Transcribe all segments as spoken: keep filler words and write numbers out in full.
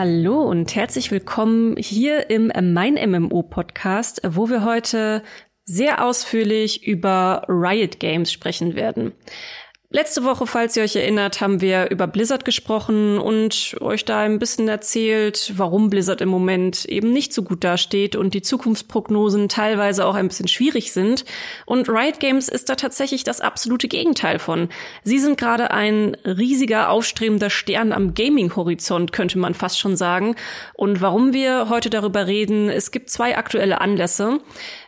Hallo und herzlich willkommen hier im Mein M M O Podcast, wo wir heute sehr ausführlich über Riot Games sprechen werden. Letzte Woche, falls ihr euch erinnert, haben wir über Blizzard gesprochen und euch da ein bisschen erzählt, warum Blizzard im Moment eben nicht so gut dasteht und die Zukunftsprognosen teilweise auch ein bisschen schwierig sind. Und Riot Games ist da tatsächlich das absolute Gegenteil von. Sie sind gerade ein riesiger, aufstrebender Stern am Gaming-Horizont, könnte man fast schon sagen. Und warum wir heute darüber reden, es gibt zwei aktuelle Anlässe.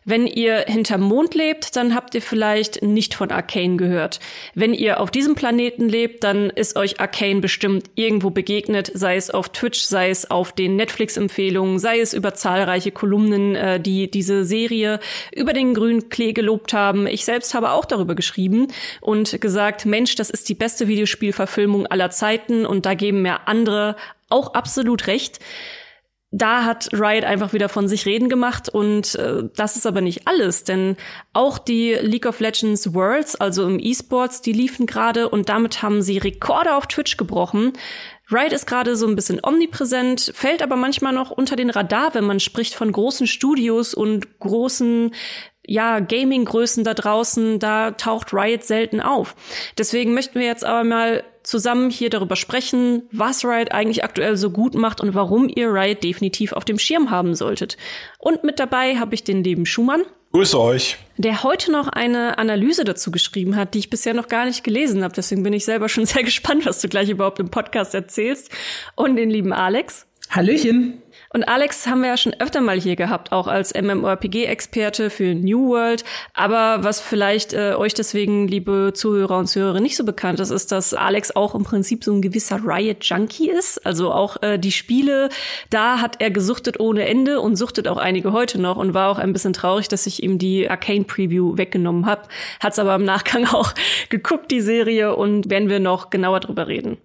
Wenn ihr hinterm Mond lebt, dann habt ihr vielleicht nicht von Arcane gehört. Wenn ihr auf diesem Planeten lebt, dann ist euch Arcane bestimmt irgendwo begegnet, sei es auf Twitch, sei es auf den Netflix-Empfehlungen, sei es über zahlreiche Kolumnen, äh, die diese Serie über den grünen Klee gelobt haben. Ich selbst habe auch darüber geschrieben und gesagt, Mensch, das ist die beste Videospielverfilmung aller Zeiten und da geben mir andere auch absolut recht. Da hat Riot einfach wieder von sich reden gemacht und äh, das ist aber nicht alles, denn auch die League of Legends Worlds, also im E-Sports, die liefen gerade und damit haben sie Rekorde auf Twitch gebrochen. Riot ist gerade so ein bisschen omnipräsent, fällt aber manchmal noch unter den Radar, wenn man spricht von großen Studios und großen ja, Gaming-Größen da draußen, da taucht Riot selten auf. Deswegen möchten wir jetzt aber mal zusammen hier darüber sprechen, was Riot eigentlich aktuell so gut macht und warum ihr Riot definitiv auf dem Schirm haben solltet. Und mit dabei habe ich den lieben Schumann. Grüße euch. Der heute noch eine Analyse dazu geschrieben hat, die ich bisher noch gar nicht gelesen habe. Deswegen bin ich selber schon sehr gespannt, was du gleich überhaupt im Podcast erzählst. Und den lieben Alex. Hallöchen. Und Alex haben wir ja schon öfter mal hier gehabt, auch als MMORPG-Experte für New World. Aber was vielleicht äh, euch deswegen, liebe Zuhörer und Zuhörerinnen, nicht so bekannt ist, ist, dass Alex auch im Prinzip so ein gewisser Riot-Junkie ist. Also auch äh, die Spiele, da hat er gesuchtet ohne Ende und suchtet auch einige heute noch und war auch ein bisschen traurig, dass ich ihm die Arcane-Preview weggenommen habe. Hat's aber im Nachgang auch geguckt, die Serie, und werden wir noch genauer drüber reden.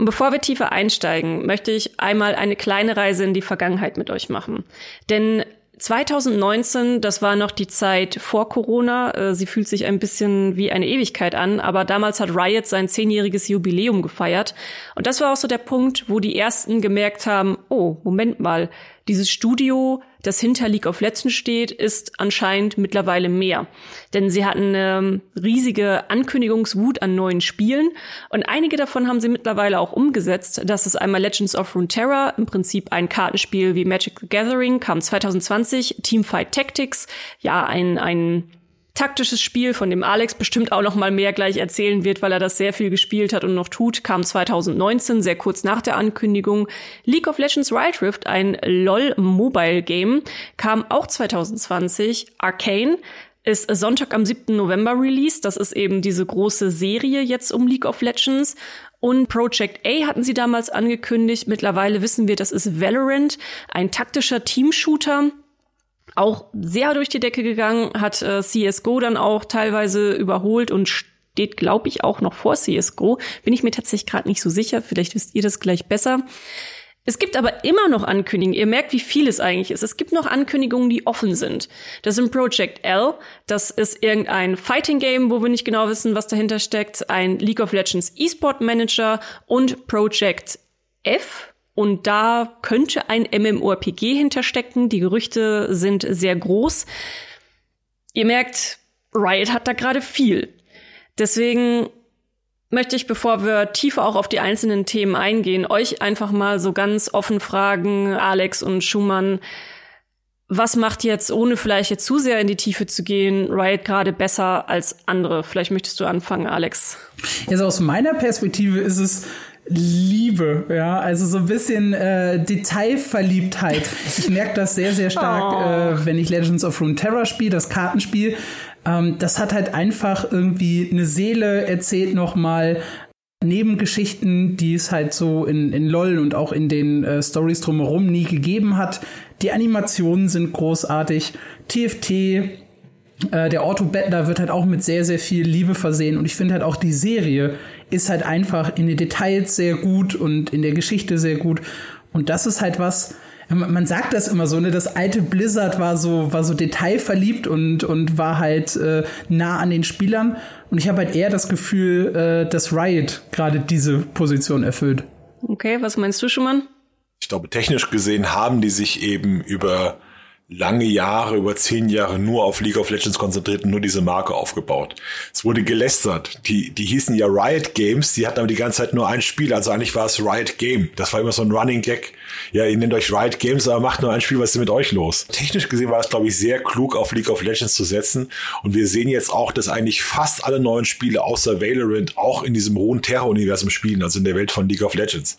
Und bevor wir tiefer einsteigen, möchte ich einmal eine kleine Reise in die Vergangenheit mit euch machen. Denn zwanzig neunzehn, das war noch die Zeit vor Corona, sie fühlt sich ein bisschen wie eine Ewigkeit an, aber damals hat Riot sein zehnjähriges Jubiläum gefeiert. Und das war auch so der Punkt, wo die ersten gemerkt haben, oh, Moment mal, dieses Studio, das hinter League of Legends steht, ist anscheinend mittlerweile mehr. Denn sie hatten eine riesige Ankündigungswut an neuen Spielen. Und einige davon haben sie mittlerweile auch umgesetzt. Das ist einmal Legends of Runeterra, im Prinzip ein Kartenspiel wie Magic the Gathering, kam zwanzig zwanzig. Teamfight Tactics, ja, ein ein taktisches Spiel, von dem Alex bestimmt auch noch mal mehr gleich erzählen wird, weil er das sehr viel gespielt hat und noch tut, kam zwanzig neunzehn, sehr kurz nach der Ankündigung. League of Legends Wild Rift, ein LOL-Mobile-Game, kam auch zwanzig zwanzig. Arcane ist Sonntag am siebten November released. Das ist eben diese große Serie jetzt um League of Legends. Und Project L hatten sie damals angekündigt. Mittlerweile wissen wir, das ist Valorant, ein taktischer Teamshooter. Auch sehr durch die Decke gegangen, hat äh, C S G O dann auch teilweise überholt und steht, glaube ich, auch noch vor C S G O. Bin ich mir tatsächlich gerade nicht so sicher. Vielleicht wisst ihr das gleich besser. Es gibt aber immer noch Ankündigungen. Ihr merkt, wie viel es eigentlich ist. Es gibt noch Ankündigungen, die offen sind. Das sind Project L. Das ist irgendein Fighting-Game, wo wir nicht genau wissen, was dahinter steckt. Ein League of Legends E-Sport-Manager und Project F. Und da könnte ein MMORPG hinterstecken. Die Gerüchte sind sehr groß. Ihr merkt, Riot hat da gerade viel. Deswegen möchte ich, bevor wir tiefer auch auf die einzelnen Themen eingehen, euch einfach mal so ganz offen fragen, Alex und Schumann, was macht jetzt, ohne vielleicht jetzt zu sehr in die Tiefe zu gehen, Riot gerade besser als andere? Vielleicht möchtest du anfangen, Alex. Also aus meiner Perspektive ist es Liebe, ja, also so ein bisschen äh, Detailverliebtheit. Ich merke das sehr, sehr stark, äh, wenn ich Legends of Runeterra spiele, das Kartenspiel. Ähm, das hat halt einfach irgendwie eine Seele, erzählt nochmal Nebengeschichten, die es halt so in, in LOL und auch in den äh, Storys drumherum nie gegeben hat. Die Animationen sind großartig. T F T, Äh, der Auto-Battler wird halt auch mit sehr, sehr viel Liebe versehen. Und ich finde halt auch, die Serie ist halt einfach in den Details sehr gut und in der Geschichte sehr gut. Und das ist halt was, man sagt das immer so, ne, das alte Blizzard war so, war so detailverliebt und, und war halt äh, nah an den Spielern. Und ich habe halt eher das Gefühl, äh, dass Riot gerade diese Position erfüllt. Okay, was meinst du, Schumann? Ich glaube, technisch gesehen haben die sich eben über lange Jahre, über zehn Jahre nur auf League of Legends konzentriert und nur diese Marke aufgebaut. Es wurde gelästert. Die, die hießen ja Riot Games, die hatten aber die ganze Zeit nur ein Spiel, also eigentlich war es Riot Game. Das war immer so ein Running Gag. Ja, ihr nennt euch Riot Games, aber macht nur ein Spiel, was ist mit euch los? Technisch gesehen war es, glaube ich, sehr klug, auf League of Legends zu setzen. Und wir sehen jetzt auch, dass eigentlich fast alle neuen Spiele außer Valorant auch in diesem Runeterra-Universum spielen, also in der Welt von League of Legends.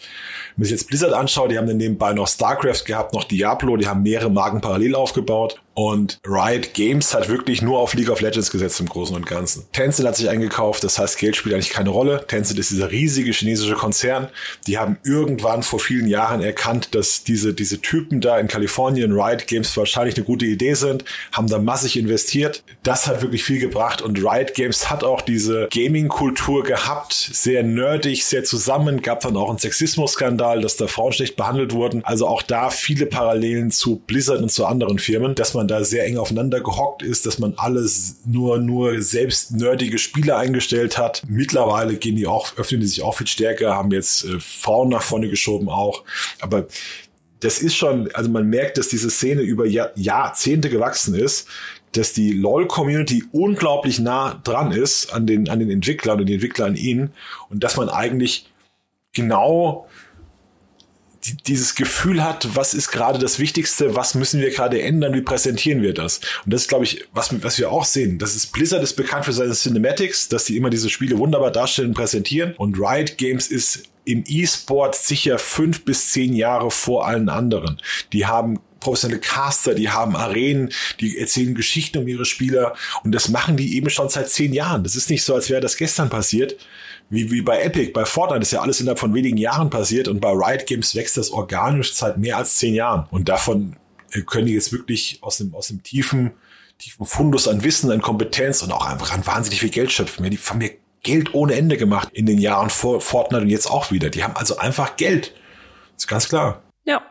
Wenn ich jetzt Blizzard anschaue, die haben dann nebenbei noch Starcraft gehabt, noch Diablo, die haben mehrere Marken parallel aufgebaut und Riot Games hat wirklich nur auf League of Legends gesetzt im Großen und Ganzen. Tencent hat sich eingekauft, das heißt, Geld spielt eigentlich keine Rolle. Tencent ist dieser riesige chinesische Konzern. Die haben irgendwann vor vielen Jahren erkannt, dass diese, diese Typen da in Kalifornien, Riot Games, wahrscheinlich eine gute Idee sind, haben da massig investiert. Das hat wirklich viel gebracht und Riot Games hat auch diese Gaming-Kultur gehabt, sehr nerdig, sehr zusammen, gab dann auch einen Sexismus-Skandal, dass da Frauen schlecht behandelt wurden. Also auch da viele Parallelen zu Blizzard und zu anderen Firmen, dass man da sehr eng aufeinander gehockt ist, dass man alles nur, nur selbst nerdige Spieler eingestellt hat. Mittlerweile gehen die auch, öffnen die sich auch viel stärker, haben jetzt äh, Frauen nach vorne geschoben auch. Aber das ist schon, also man merkt, dass diese Szene über Jahr, Jahrzehnte gewachsen ist, dass die LoL-Community unglaublich nah dran ist an den, an den Entwicklern und die Entwickler an ihnen und dass man eigentlich genau dieses Gefühl hat, was ist gerade das Wichtigste, was müssen wir gerade ändern, wie präsentieren wir das? Und das ist, glaube ich, was, was wir auch sehen. Das ist, Blizzard ist bekannt für seine Cinematics, dass sie immer diese Spiele wunderbar darstellen und präsentieren. Und Riot Games ist im E-Sport sicher fünf bis zehn Jahre vor allen anderen. Die haben professionelle Caster, die haben Arenen, die erzählen Geschichten um ihre Spieler und das machen die eben schon seit zehn Jahren. Das ist nicht so, als wäre das gestern passiert. Wie, wie bei Epic, bei Fortnite ist ja alles innerhalb von wenigen Jahren passiert und bei Riot Games wächst das organisch seit mehr als zehn Jahren. Und davon können die jetzt wirklich aus dem, aus dem tiefen, tiefen Fundus an Wissen, an Kompetenz und auch einfach an wahnsinnig viel Geld schöpfen. Die haben ja Geld ohne Ende gemacht in den Jahren vor Fortnite und jetzt auch wieder. Die haben also einfach Geld. Das ist ganz klar. Ja.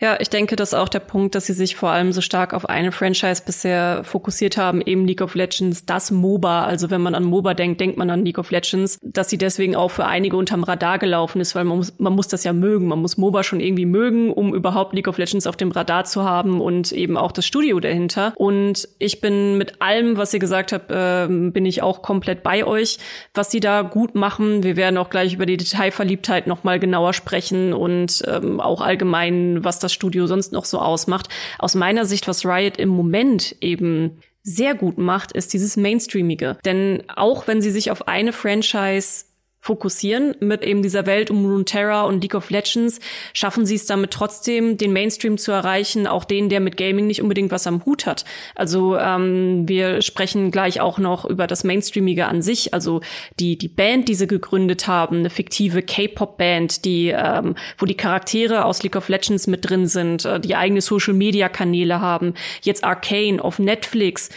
Ja, ich denke, das ist auch der Punkt, dass sie sich vor allem so stark auf eine Franchise bisher fokussiert haben, eben League of Legends, das MOBA. Also wenn man an MOBA denkt, denkt man an League of Legends, dass sie deswegen auch für einige unterm Radar gelaufen ist, weil man muss, man muss das ja mögen. Man muss MOBA schon irgendwie mögen, um überhaupt League of Legends auf dem Radar zu haben und eben auch das Studio dahinter. Und ich bin mit allem, was ihr gesagt habt, äh, bin ich auch komplett bei euch, was sie da gut machen. Wir werden auch gleich über die Detailverliebtheit nochmal genauer sprechen und ähm, auch allgemein, was das das Studio sonst noch so ausmacht. Aus meiner Sicht, was Riot im Moment eben sehr gut macht, ist dieses Mainstreamige. Denn auch wenn sie sich auf eine Franchise fokussieren mit eben dieser Welt um Runeterra und League of Legends, schaffen sie es damit trotzdem, den Mainstream zu erreichen, auch den, der mit Gaming nicht unbedingt was am Hut hat. Also ähm, wir sprechen gleich auch noch über das Mainstreamige an sich, also die die Band, die sie gegründet haben, eine fiktive K-Pop-Band, die ähm, wo die Charaktere aus League of Legends mit drin sind, äh, die eigene Social-Media-Kanäle haben, jetzt Arcane auf Netflix,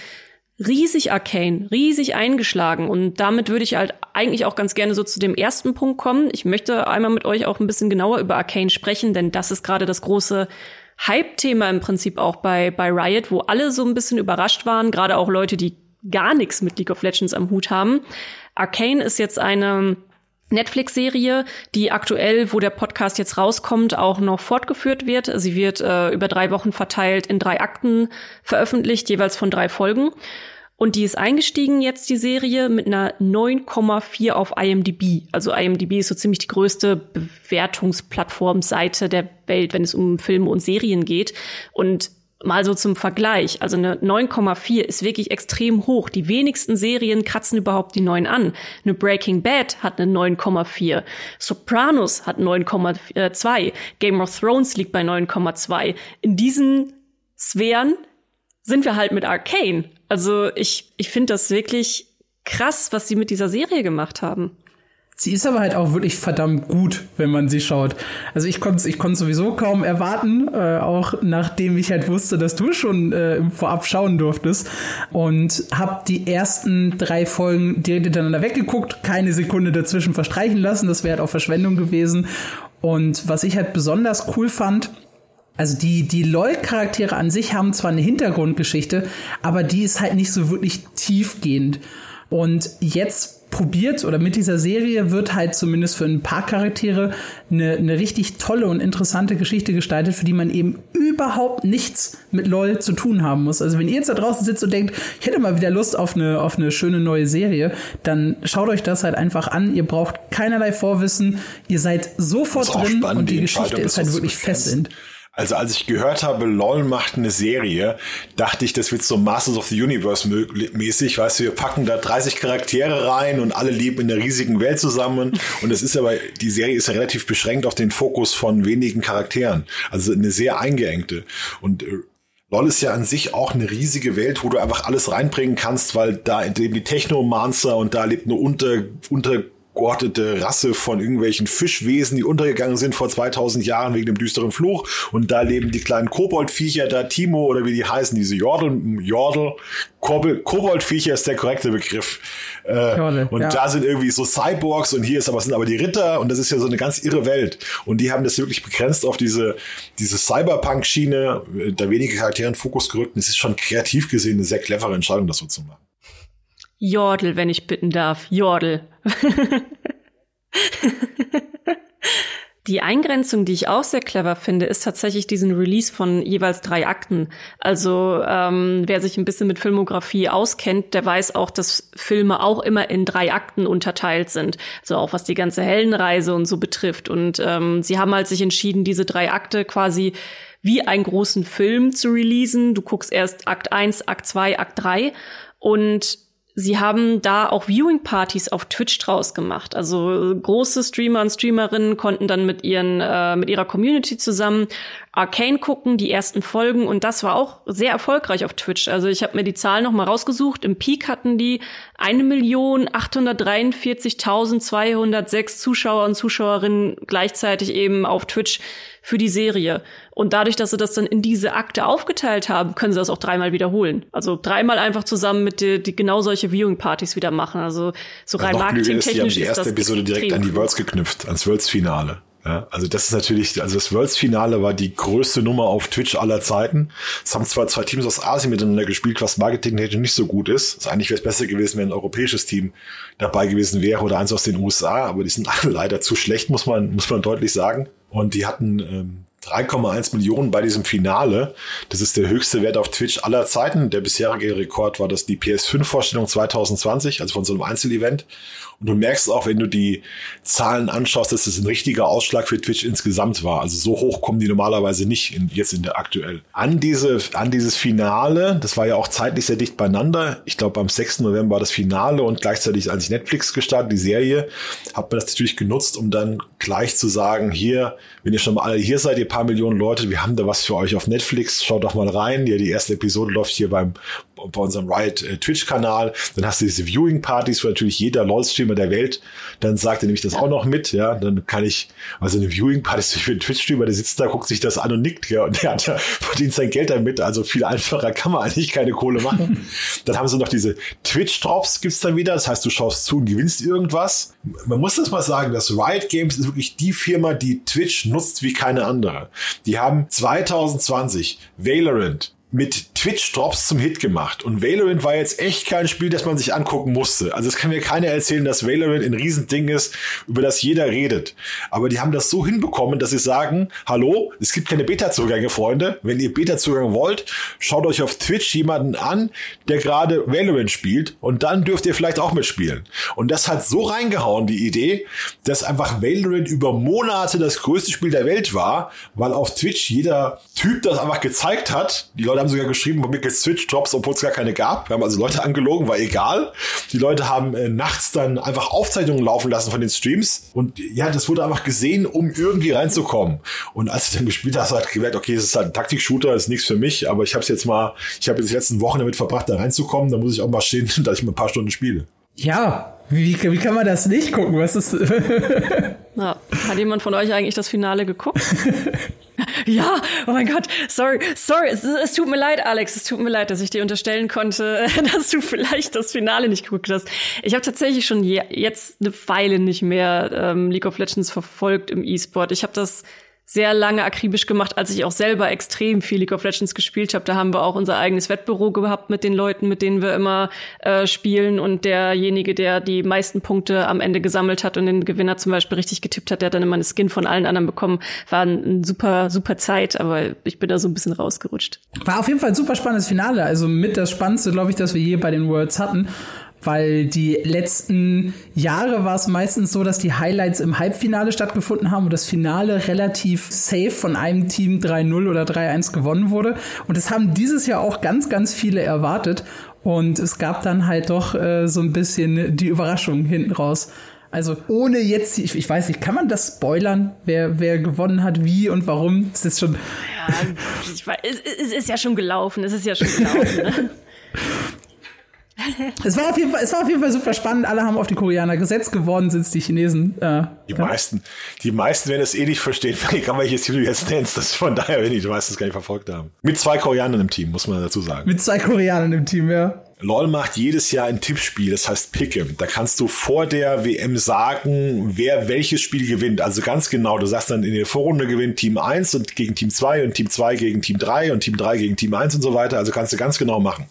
riesig Arcane, riesig eingeschlagen. Und damit würde ich halt eigentlich auch ganz gerne so zu dem ersten Punkt kommen. Ich möchte einmal mit euch auch ein bisschen genauer über Arcane sprechen, denn das ist gerade das große Hype-Thema im Prinzip auch bei, bei Riot, wo alle so ein bisschen überrascht waren, gerade auch Leute, die gar nichts mit League of Legends am Hut haben. Arcane ist jetzt eine Netflix-Serie, die aktuell, wo der Podcast jetzt rauskommt, auch noch fortgeführt wird. Sie wird äh, über drei Wochen verteilt in drei Akten veröffentlicht, jeweils von drei Folgen. Und die ist eingestiegen jetzt, die Serie, mit einer neun Komma vier auf I M D B. Also I M D B ist so ziemlich die größte Bewertungsplattformseite der Welt, wenn es um Filme und Serien geht. Und mal so zum Vergleich, also eine neun Komma vier ist wirklich extrem hoch. Die wenigsten Serien kratzen überhaupt die neun an. Eine Breaking Bad hat eine neun Komma vier. Sopranos hat neun Komma zwei. Game of Thrones liegt bei neun Komma zwei. In diesen Sphären sind wir halt mit Arcane. Also ich, ich finde das wirklich krass, was sie mit dieser Serie gemacht haben. Sie ist aber halt auch wirklich verdammt gut, wenn man sie schaut. Also ich konnte ich konnte sowieso kaum erwarten, äh, auch nachdem ich halt wusste, dass du schon äh, vorab schauen durftest. Und habe die ersten drei Folgen direkt hintereinander weggeguckt, keine Sekunde dazwischen verstreichen lassen. Das wäre halt auch Verschwendung gewesen. Und was ich halt besonders cool fand, also die, die LoL-Charaktere an sich haben zwar eine Hintergrundgeschichte, aber die ist halt nicht so wirklich tiefgehend. Und jetzt probiert, oder mit dieser Serie wird halt zumindest für ein paar Charaktere eine, eine richtig tolle und interessante Geschichte gestaltet, für die man eben überhaupt nichts mit LOL zu tun haben muss. Also wenn ihr jetzt da draußen sitzt und denkt, ich hätte mal wieder Lust auf eine, auf eine schöne neue Serie, dann schaut euch das halt einfach an. Ihr braucht keinerlei Vorwissen. Ihr seid sofort drin spannend, und die Geschichte ist halt wirklich fesselnd. Also als ich gehört habe, LOL macht eine Serie, dachte ich, das wird so Masters of the Universe mäßig, weißt du, wir packen da dreißig Charaktere rein und alle leben in einer riesigen Welt zusammen. Und das ist aber, die Serie ist ja relativ beschränkt auf den Fokus von wenigen Charakteren. Also eine sehr eingeengte. Und LOL ist ja an sich auch eine riesige Welt, wo du einfach alles reinbringen kannst, weil da leben die Technomancer und da lebt eine unter, unter geordnete Rasse von irgendwelchen Fischwesen, die untergegangen sind vor zweitausend Jahren wegen dem düsteren Fluch. Und da leben die kleinen Koboldviecher, da Timo oder wie die heißen, diese Jordle, Jordle, Koboldviecher ist der korrekte Begriff. Äh, Jordle, und ja. Da sind irgendwie so Cyborgs und hier ist aber, sind aber die Ritter und das ist ja so eine ganz irre Welt. Und die haben das wirklich begrenzt auf diese, diese Cyberpunk-Schiene, da wenige Charaktere in Fokus gerückt. Und es ist schon kreativ gesehen eine sehr clevere Entscheidung, das so zu machen. Jordle, wenn ich bitten darf. Jordle. Die Eingrenzung, die ich auch sehr clever finde, ist tatsächlich diesen Release von jeweils drei Akten. Also ähm, wer sich ein bisschen mit Filmografie auskennt, der weiß auch, dass Filme auch immer in drei Akten unterteilt sind. Also auch was die ganze Heldenreise und so betrifft. Und ähm, sie haben halt sich entschieden, diese drei Akte quasi wie einen großen Film zu releasen. Du guckst erst Akt eins, Akt zwei, Akt drei und sie haben da auch Viewing-Partys auf Twitch draus gemacht. Also große Streamer und Streamerinnen konnten dann mit ihren äh, mit ihrer Community zusammen Arcane gucken, die ersten Folgen. Und das war auch sehr erfolgreich auf Twitch. Also ich habe mir die Zahlen noch mal rausgesucht. Im Peak hatten die eine Million achthundertdreiundvierzigtausendzweihundertsechs Zuschauer und Zuschauerinnen gleichzeitig eben auf Twitch für die Serie. Und dadurch, dass sie das dann in diese Akte aufgeteilt haben, können sie das auch dreimal wiederholen. Also dreimal einfach zusammen mit die, die genau solche Viewing-Partys wieder machen. Also so rein marketingtechnisch ist das. Die erste Episode direkt an die Worlds geknüpft, ans Worlds-Finale. Ja, also das ist natürlich, also das Worlds-Finale war die größte Nummer auf Twitch aller Zeiten. Es haben zwar zwei Teams aus Asien miteinander gespielt, was marketingtechnisch nicht so gut ist. Also eigentlich wäre es besser gewesen, wenn ein europäisches Team dabei gewesen wäre oder eins aus den U S A, aber die sind alle leider zu schlecht, muss man, muss man deutlich sagen. Und die hatten ähm, drei Komma eins Millionen bei diesem Finale. Das ist der höchste Wert auf Twitch aller Zeiten. Der bisherige Rekord war das die P S fünf Vorstellung zwanzig zwanzig, also von so einem Einzelevent. Und du merkst auch, wenn du die Zahlen anschaust, dass das ein richtiger Ausschlag für Twitch insgesamt war. Also so hoch kommen die normalerweise nicht in, jetzt in der aktuell. An diese, an dieses Finale, das war ja auch zeitlich sehr dicht beieinander. Ich glaube, am sechsten November war das Finale und gleichzeitig, als ich Netflix gestartet, die Serie, hat man das natürlich genutzt, um dann gleich zu sagen, hier, wenn ihr schon mal alle hier seid, ihr paar Millionen Leute, wir haben da was für euch auf Netflix, schaut doch mal rein. Ja, die erste Episode läuft hier beim bei unserem Riot-Twitch-Kanal, dann hast du diese Viewing-Partys, wo natürlich jeder LOL-Streamer der Welt, dann sagt er nämlich das auch noch mit, ja, dann kann ich, also eine Viewing-Party für einen Twitch-Streamer, der sitzt da, guckt sich das an und nickt, ja, und der hat ja, verdient sein Geld damit, also viel einfacher kann man eigentlich keine Kohle machen. Dann haben sie noch diese Twitch-Drops, gibt's dann wieder, das heißt, du schaust zu und gewinnst irgendwas. Man muss das mal sagen, das Riot Games ist wirklich die Firma, die Twitch nutzt wie keine andere. Die haben zwanzig zwanzig Valorant mit Twitch-Drops zum Hit gemacht. Und Valorant war jetzt echt kein Spiel, das man sich angucken musste. Also es kann mir keiner erzählen, dass Valorant ein Riesending ist, über das jeder redet. Aber die haben das so hinbekommen, dass sie sagen, hallo, es gibt keine Beta-Zugänge, Freunde. Wenn ihr Beta-Zugang wollt, schaut euch auf Twitch jemanden an, der gerade Valorant spielt. Und dann dürft ihr vielleicht auch mitspielen. Und das hat so reingehauen, die Idee, dass einfach Valorant über Monate das größte Spiel der Welt war, weil auf Twitch jeder Typ das einfach gezeigt hat. Die Leute haben sogar geschrieben, mittels Twitch-Drops, obwohl es gar keine gab. Wir haben also Leute angelogen, war egal. Die Leute haben äh, nachts dann einfach Aufzeichnungen laufen lassen von den Streams. Und ja, das wurde einfach gesehen, um irgendwie reinzukommen. Und als ich dann gespielt habe, habe ich gemerkt, okay, es ist halt ein Taktik-Shooter, ist nichts für mich. Aber ich habe es jetzt mal, ich habe jetzt die letzten Wochen damit verbracht, da reinzukommen. Da muss ich auch mal stehen, dass ich mal ein paar Stunden spiele. Ja, wie, wie kann man das nicht gucken? Was ist? Ja, hat jemand von euch eigentlich das Finale geguckt? Ja, oh mein Gott, sorry, sorry, es, es tut mir leid, Alex, es tut mir leid, dass ich dir unterstellen konnte, dass du vielleicht das Finale nicht geguckt hast. Ich habe tatsächlich schon je, jetzt eine Weile nicht mehr ähm, League of Legends verfolgt im E-Sport. Ich habe das sehr lange akribisch gemacht, als ich auch selber extrem viel League of Legends gespielt habe. Da haben wir auch unser eigenes Wettbüro gehabt mit den Leuten, mit denen wir immer äh, spielen. Und derjenige, der die meisten Punkte am Ende gesammelt hat und den Gewinner zum Beispiel richtig getippt hat, der hat dann immer eine Skin von allen anderen bekommen. War eine super, super Zeit, aber ich bin da so ein bisschen rausgerutscht. War auf jeden Fall ein super spannendes Finale. Also mit das Spannendste, glaube ich, das wir je bei den Worlds hatten. Weil die letzten Jahre war es meistens so, dass die Highlights im Halbfinale stattgefunden haben und das Finale relativ safe von einem Team drei null oder drei eins gewonnen wurde. Und das haben dieses Jahr auch ganz, ganz viele erwartet. Und es gab dann halt doch äh, so ein bisschen die Überraschung hinten raus. Also ohne jetzt, ich, ich weiß nicht, kann man das spoilern, wer, wer gewonnen hat, wie und warum? Es ist schon... Ja, ich weiß, es ist ja schon gelaufen, es ist ja schon gelaufen, ne? Es war, auf jeden Fall, es war auf jeden Fall super spannend. Alle haben auf die Koreaner gesetzt, geworden sind es die Chinesen. Äh, die, ja. meisten, die meisten werden das eh nicht verstehen, weil ich kann man jetzt jetzt Dance, das von daher werden die meistens gar nicht verfolgt haben. Mit zwei Koreanern im Team, muss man dazu sagen. Mit zwei Koreanern im Team, ja. LOL macht jedes Jahr ein Tippspiel, das heißt Pick'em. Da kannst du vor der W M sagen, wer welches Spiel gewinnt. Also ganz genau, du sagst dann in der Vorrunde gewinnt Team eins und gegen Team zwei und Team zwei gegen Team drei und Team drei gegen Team eins und so weiter. Also kannst du ganz genau machen.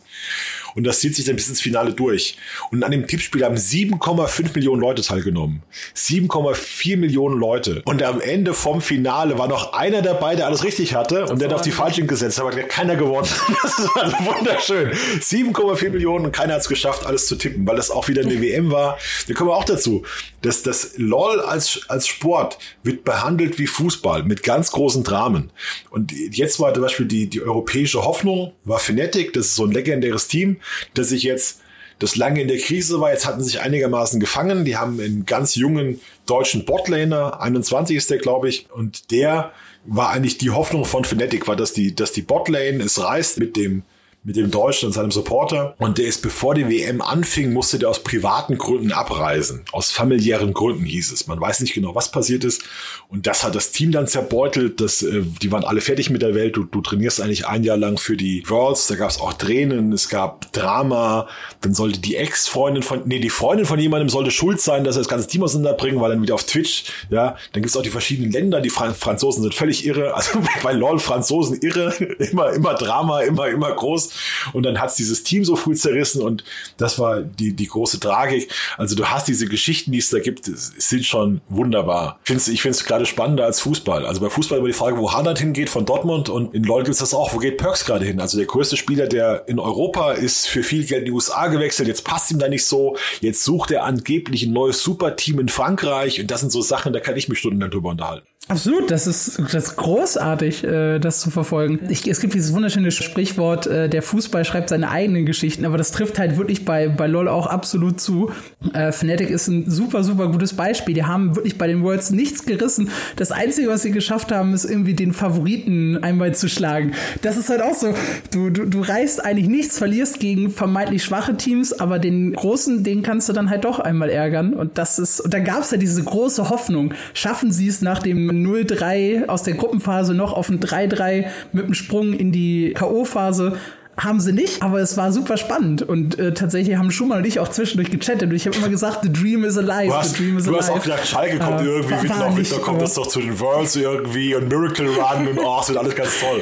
Und das zieht sich dann bis ins Finale durch. Und an dem Tippspiel haben sieben Komma fünf Millionen Leute teilgenommen. sieben Komma vier Millionen Leute. Und am Ende vom Finale war noch einer dabei, der alles richtig hatte und der hat auf die Falschen gesetzt hat, aber der hat keiner gewonnen. Das ist also wunderschön. sieben Komma vier Millionen und keiner hat es geschafft, alles zu tippen, weil das auch wieder eine W M war. Da kommen wir auch dazu, dass das LOL als, als Sport wird behandelt wie Fußball mit ganz großen Dramen. Und jetzt war zum Beispiel die, die europäische Hoffnung, war Fnatic, das ist so ein legendäres Team, dass ich jetzt das lange in der Krise war, jetzt hatten sich einigermaßen gefangen. Die haben einen ganz jungen deutschen Botlaner, einundzwanzig ist der, glaube ich, und der war eigentlich die Hoffnung von Fnatic, war, dass die, dass die Botlane es reißt mit dem mit dem Deutschen und seinem Supporter. Und der ist, bevor die W M anfing, musste der aus privaten Gründen abreisen. Aus familiären Gründen hieß es. Man weiß nicht genau, was passiert ist. Und das hat das Team dann zerbeutelt. Das, die waren alle fertig mit der Welt. Du, du trainierst eigentlich ein Jahr lang für die Worlds. Da gab es auch Tränen, es gab Drama. Dann sollte die Ex-Freundin von, nee, die Freundin von jemandem sollte schuld sein, dass er das ganze Team auseinanderbringen, weil dann wieder auf Twitch, ja. Dann gibt's auch die verschiedenen Länder. Die Fran- Franzosen sind völlig irre. Also bei LOL Franzosen irre. Immer, immer Drama, immer, immer groß. Und dann hat es dieses Team so früh zerrissen und das war die, die große Tragik. Also du hast diese Geschichten, die es da gibt, sind schon wunderbar. Ich finde es ich find's gerade spannender als Fußball. Also bei Fußball über die Frage, wo Haaland hingeht von Dortmund und in LOL gibt es das auch. Wo geht Perks gerade hin? Also der größte Spieler, der in Europa ist, für viel Geld in die U S A gewechselt. Jetzt passt ihm da nicht so. Jetzt sucht er angeblich ein neues Superteam in Frankreich und das sind so Sachen, da kann ich mich stundenlang drüber unterhalten. Absolut, das ist, das ist großartig, äh, das zu verfolgen. Ich, es gibt dieses wunderschöne Sprichwort, äh, der Fußball schreibt seine eigenen Geschichten, aber das trifft halt wirklich bei, bei LOL auch absolut zu. Äh, Fnatic ist ein super, super gutes Beispiel. Die haben wirklich bei den Worlds nichts gerissen. Das Einzige, was sie geschafft haben, ist irgendwie den Favoriten einmal zu schlagen. Das ist halt auch so, du, du, du reißt eigentlich nichts, verlierst gegen vermeintlich schwache Teams, aber den Großen, den kannst du dann halt doch einmal ärgern. Und das ist, und da gab es ja diese große Hoffnung. Schaffen sie es nach dem null drei aus der Gruppenphase noch auf ein drei drei mit einem Sprung in die K O-Phase. Haben sie nicht, aber es war super spannend. Und äh, tatsächlich haben Schumann und ich auch zwischendurch gechattet. Und ich habe immer gesagt, the dream is alive, hast, the dream is alive. Du hast auch gedacht, Schalke kommt äh, irgendwie, war, war mit, noch, kommt ja. Das doch zu den Worlds irgendwie und Miracle Run und oh, es wird alles ganz toll.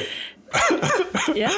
Ja.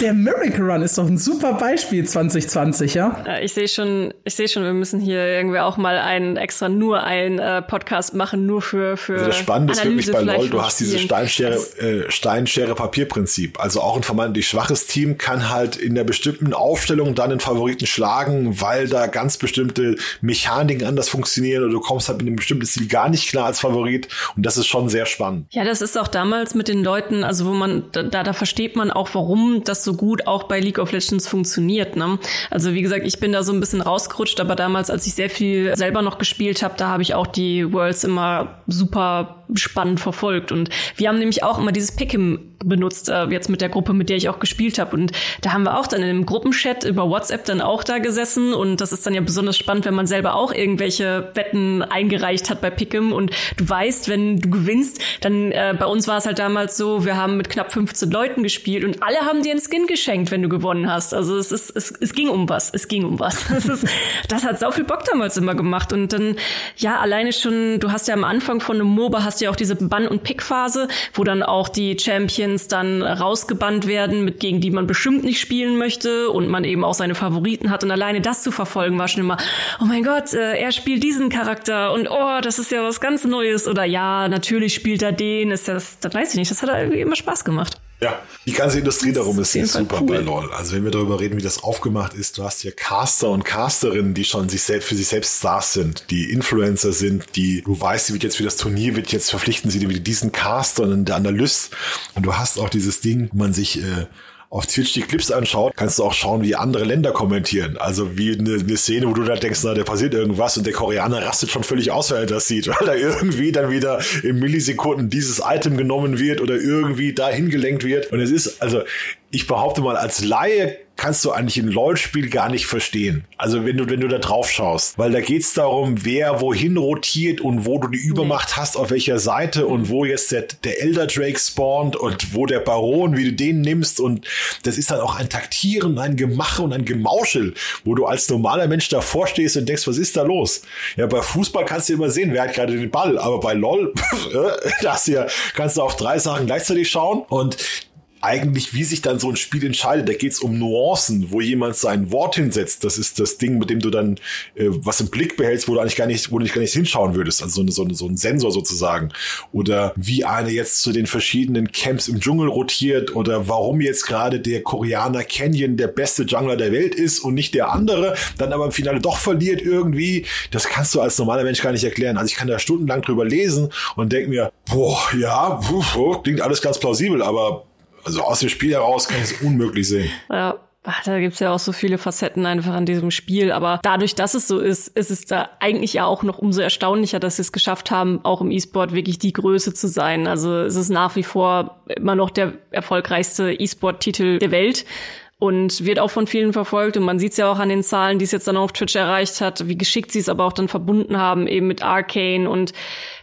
Der Miracle Run ist doch ein super Beispiel zwanzig zwanzig, ja? Ich sehe schon, ich sehe schon, wir müssen hier irgendwie auch mal einen extra nur einen äh, Podcast machen, nur für für also das Spannende ist wirklich bei LOL, du hast dieses Steinschere, äh, Steinschere-Papier-Prinzip. Also auch ein vermeintlich schwaches Team kann halt in der bestimmten Aufstellung dann den Favoriten schlagen, weil da ganz bestimmte Mechaniken anders funktionieren oder du kommst halt mit einem bestimmten Ziel gar nicht klar als Favorit und das ist schon sehr spannend. Ja, das ist auch damals mit den Leuten, also wo man da, da Da versteht man auch, warum das so gut auch bei League of Legends funktioniert, ne? Also wie gesagt, ich bin da so ein bisschen rausgerutscht, aber damals, als ich sehr viel selber noch gespielt habe, da habe ich auch die Worlds immer super spannend verfolgt. Und wir haben nämlich auch immer dieses Pick'em benutzt, äh, jetzt mit der Gruppe, mit der ich auch gespielt habe. Und da haben wir auch dann in einem Gruppenchat über WhatsApp dann auch da gesessen. Und das ist dann ja besonders spannend, wenn man selber auch irgendwelche Wetten eingereicht hat bei Pick'em. Und du weißt, wenn du gewinnst, dann äh, bei uns war es halt damals so, wir haben mit knapp fünfzehn Leuten gespielt und alle haben dir einen Skin geschenkt, wenn du gewonnen hast. Also es ist, es, es ging um was. Es ging um was. Das, ist, das hat sau viel Bock damals immer gemacht. Und dann, ja, alleine schon, du hast ja am Anfang von einem MOBA hast du ja auch diese Bann- und Pick-Phase, wo dann auch die Champions dann rausgebannt werden, mit gegen die man bestimmt nicht spielen möchte und man eben auch seine Favoriten hat. Und alleine das zu verfolgen war schon immer, oh mein Gott, äh, er spielt diesen Charakter und oh, das ist ja was ganz Neues. Oder ja, natürlich spielt er den. Ist das, das weiß ich nicht, das hat irgendwie immer Spaß gemacht. Ja, die ganze Industrie darum ist, ist super cool. Bei LoL. Also wenn wir darüber reden, wie das aufgemacht ist, du hast hier Caster und Casterinnen, die schon sich selbst, für sich selbst Stars sind, die Influencer sind, die, du weißt, sie wird jetzt für das Turnier, wird jetzt verpflichten sie wieder diesen Caster und der Analyst. Und du hast auch dieses Ding, wo man sich äh, auf Twitch die Clips anschaut, kannst du auch schauen, wie andere Länder kommentieren. Also wie eine, eine Szene, wo du da denkst, na, da passiert irgendwas und der Koreaner rastet schon völlig aus, wenn er das sieht, weil da irgendwie dann wieder in Millisekunden dieses Item genommen wird oder irgendwie dahin gelenkt wird. Und es ist, also ich behaupte mal, als Laie kannst du eigentlich ein LoL-Spiel gar nicht verstehen. Also wenn du, wenn du da drauf schaust. Weil da geht's darum, wer wohin rotiert und wo du die Übermacht hast, auf welcher Seite und wo jetzt der, der Elder Drake spawnt und wo der Baron, wie du den nimmst. Und das ist dann auch ein Taktieren, ein Gemache und ein Gemauschel, wo du als normaler Mensch davor stehst und denkst, was ist da los? Ja, bei Fußball kannst du immer sehen, wer hat gerade den Ball. Aber bei LoL, das hier, kannst du auf drei Sachen gleichzeitig schauen und eigentlich, wie sich dann so ein Spiel entscheidet, da geht's um Nuancen, wo jemand sein Wort hinsetzt. Das ist das Ding, mit dem du dann äh, was im Blick behältst, wo du eigentlich gar nicht, wo du nicht gar nicht hinschauen würdest. Also so, eine, so, eine, so ein Sensor sozusagen. Oder wie einer jetzt zu den verschiedenen Camps im Dschungel rotiert oder warum jetzt gerade der Koreaner Canyon der beste Jungler der Welt ist und nicht der andere, dann aber im Finale doch verliert irgendwie. Das kannst du als normaler Mensch gar nicht erklären. Also ich kann da stundenlang drüber lesen und denke mir, boah, ja, pf, pf, klingt alles ganz plausibel, aber also aus dem Spiel heraus kann ich es unmöglich sehen. Ja, da gibt's ja auch so viele Facetten einfach an diesem Spiel. Aber dadurch, dass es so ist, ist es da eigentlich ja auch noch umso erstaunlicher, dass sie es geschafft haben, auch im E-Sport wirklich die Größe zu sein. Also es ist nach wie vor immer noch der erfolgreichste E-Sport-Titel der Welt. Und wird auch von vielen verfolgt. Und man sieht es ja auch an den Zahlen, die es jetzt dann auf Twitch erreicht hat, wie geschickt sie es aber auch dann verbunden haben, eben mit Arcane. Und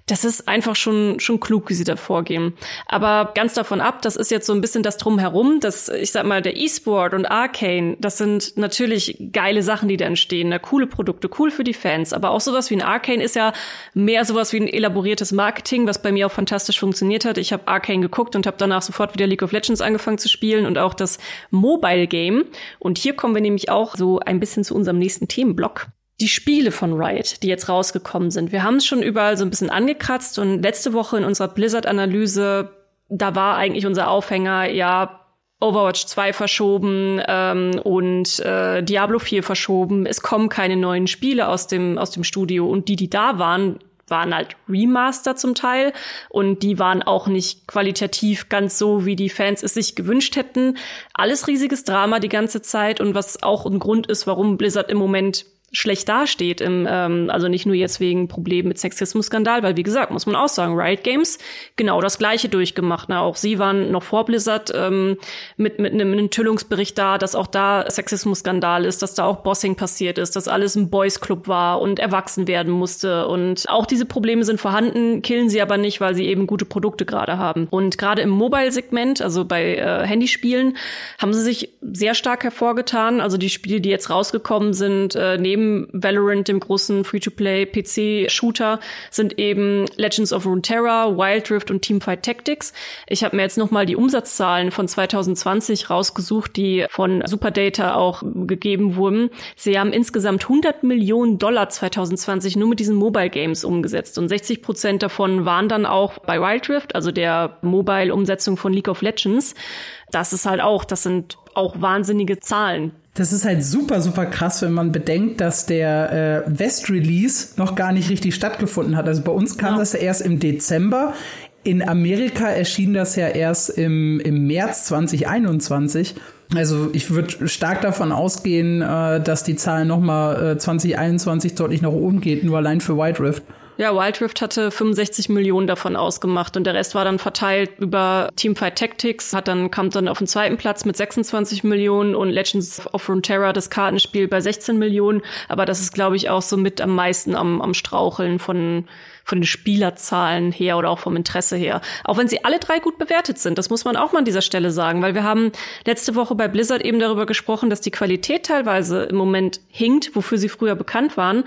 das ist einfach schon schon klug, wie sie da vorgehen. Aber ganz davon ab, das ist jetzt so ein bisschen das Drumherum, dass, ich sag mal, der E-Sport und Arcane, das sind natürlich geile Sachen, die da entstehen. Na, coole Produkte, cool für die Fans. Aber auch sowas wie ein Arcane ist ja mehr sowas wie ein elaboriertes Marketing, was bei mir auch fantastisch funktioniert hat. Ich habe Arcane geguckt und habe danach sofort wieder League of Legends angefangen zu spielen und auch das Mobile Game. Und hier kommen wir nämlich auch so ein bisschen zu unserem nächsten Themenblock. Die Spiele von Riot, die jetzt rausgekommen sind. Wir haben es schon überall so ein bisschen angekratzt und letzte Woche in unserer Blizzard-Analyse, da war eigentlich unser Aufhänger, ja, Overwatch zwei verschoben ähm, und äh, Diablo vier verschoben. Es kommen keine neuen Spiele aus dem, aus dem Studio und die, die da waren, waren halt Remaster zum Teil und die waren auch nicht qualitativ ganz so, wie die Fans es sich gewünscht hätten. Alles riesiges Drama die ganze Zeit und was auch ein Grund ist, warum Blizzard im Moment schlecht dasteht, im, ähm, also nicht nur jetzt wegen Problemen mit Sexismus-Skandal, weil wie gesagt, muss man auch sagen, Riot Games genau das Gleiche durchgemacht. Na, auch sie waren noch vor Blizzard ähm, mit mit einem Enthüllungsbericht da, dass auch da Sexismus-Skandal ist, dass da auch Bossing passiert ist, dass alles ein Boys-Club war und erwachsen werden musste. Und auch diese Probleme sind vorhanden, killen sie aber nicht, weil sie eben gute Produkte gerade haben. Und gerade im Mobile-Segment, also bei äh, Handyspielen, haben sie sich sehr stark hervorgetan. Also die Spiele, die jetzt rausgekommen sind, äh, neben Valorant, dem großen Free-to-Play-P C-Shooter, sind eben Legends of Runeterra, Wild Rift und Teamfight Tactics. Ich habe mir jetzt nochmal die Umsatzzahlen von zwanzig zwanzig rausgesucht, die von SuperData auch gegeben wurden. Sie haben insgesamt hundert Millionen Dollar zwanzig zwanzig nur mit diesen Mobile Games umgesetzt und sechzig Prozent davon waren dann auch bei Wild Rift, also der Mobile-Umsetzung von League of Legends. Das ist halt auch, das sind auch wahnsinnige Zahlen. Das ist halt super, super krass, wenn man bedenkt, dass der äh, West-Release noch gar nicht richtig stattgefunden hat. Also bei uns kam ja. das ja erst im Dezember. In Amerika erschien das ja erst im, im März zwanzig einundzwanzig. Also ich würde stark davon ausgehen, äh, dass die Zahl noch mal äh, zwanzig einundzwanzig deutlich nach oben geht, nur allein für Wild Rift. Ja, Wild Rift hatte fünfundsechzig Millionen davon ausgemacht und der Rest war dann verteilt über Teamfight Tactics, hat dann, kam dann auf den zweiten Platz mit sechsundzwanzig Millionen und Legends of Runeterra, das Kartenspiel, bei sechzehn Millionen. Aber das ist, glaube ich, auch so mit am meisten am, am Straucheln von, von den Spielerzahlen her oder auch vom Interesse her. Auch wenn sie alle drei gut bewertet sind, das muss man auch mal an dieser Stelle sagen, weil wir haben letzte Woche bei Blizzard eben darüber gesprochen, dass die Qualität teilweise im Moment hinkt, wofür sie früher bekannt waren.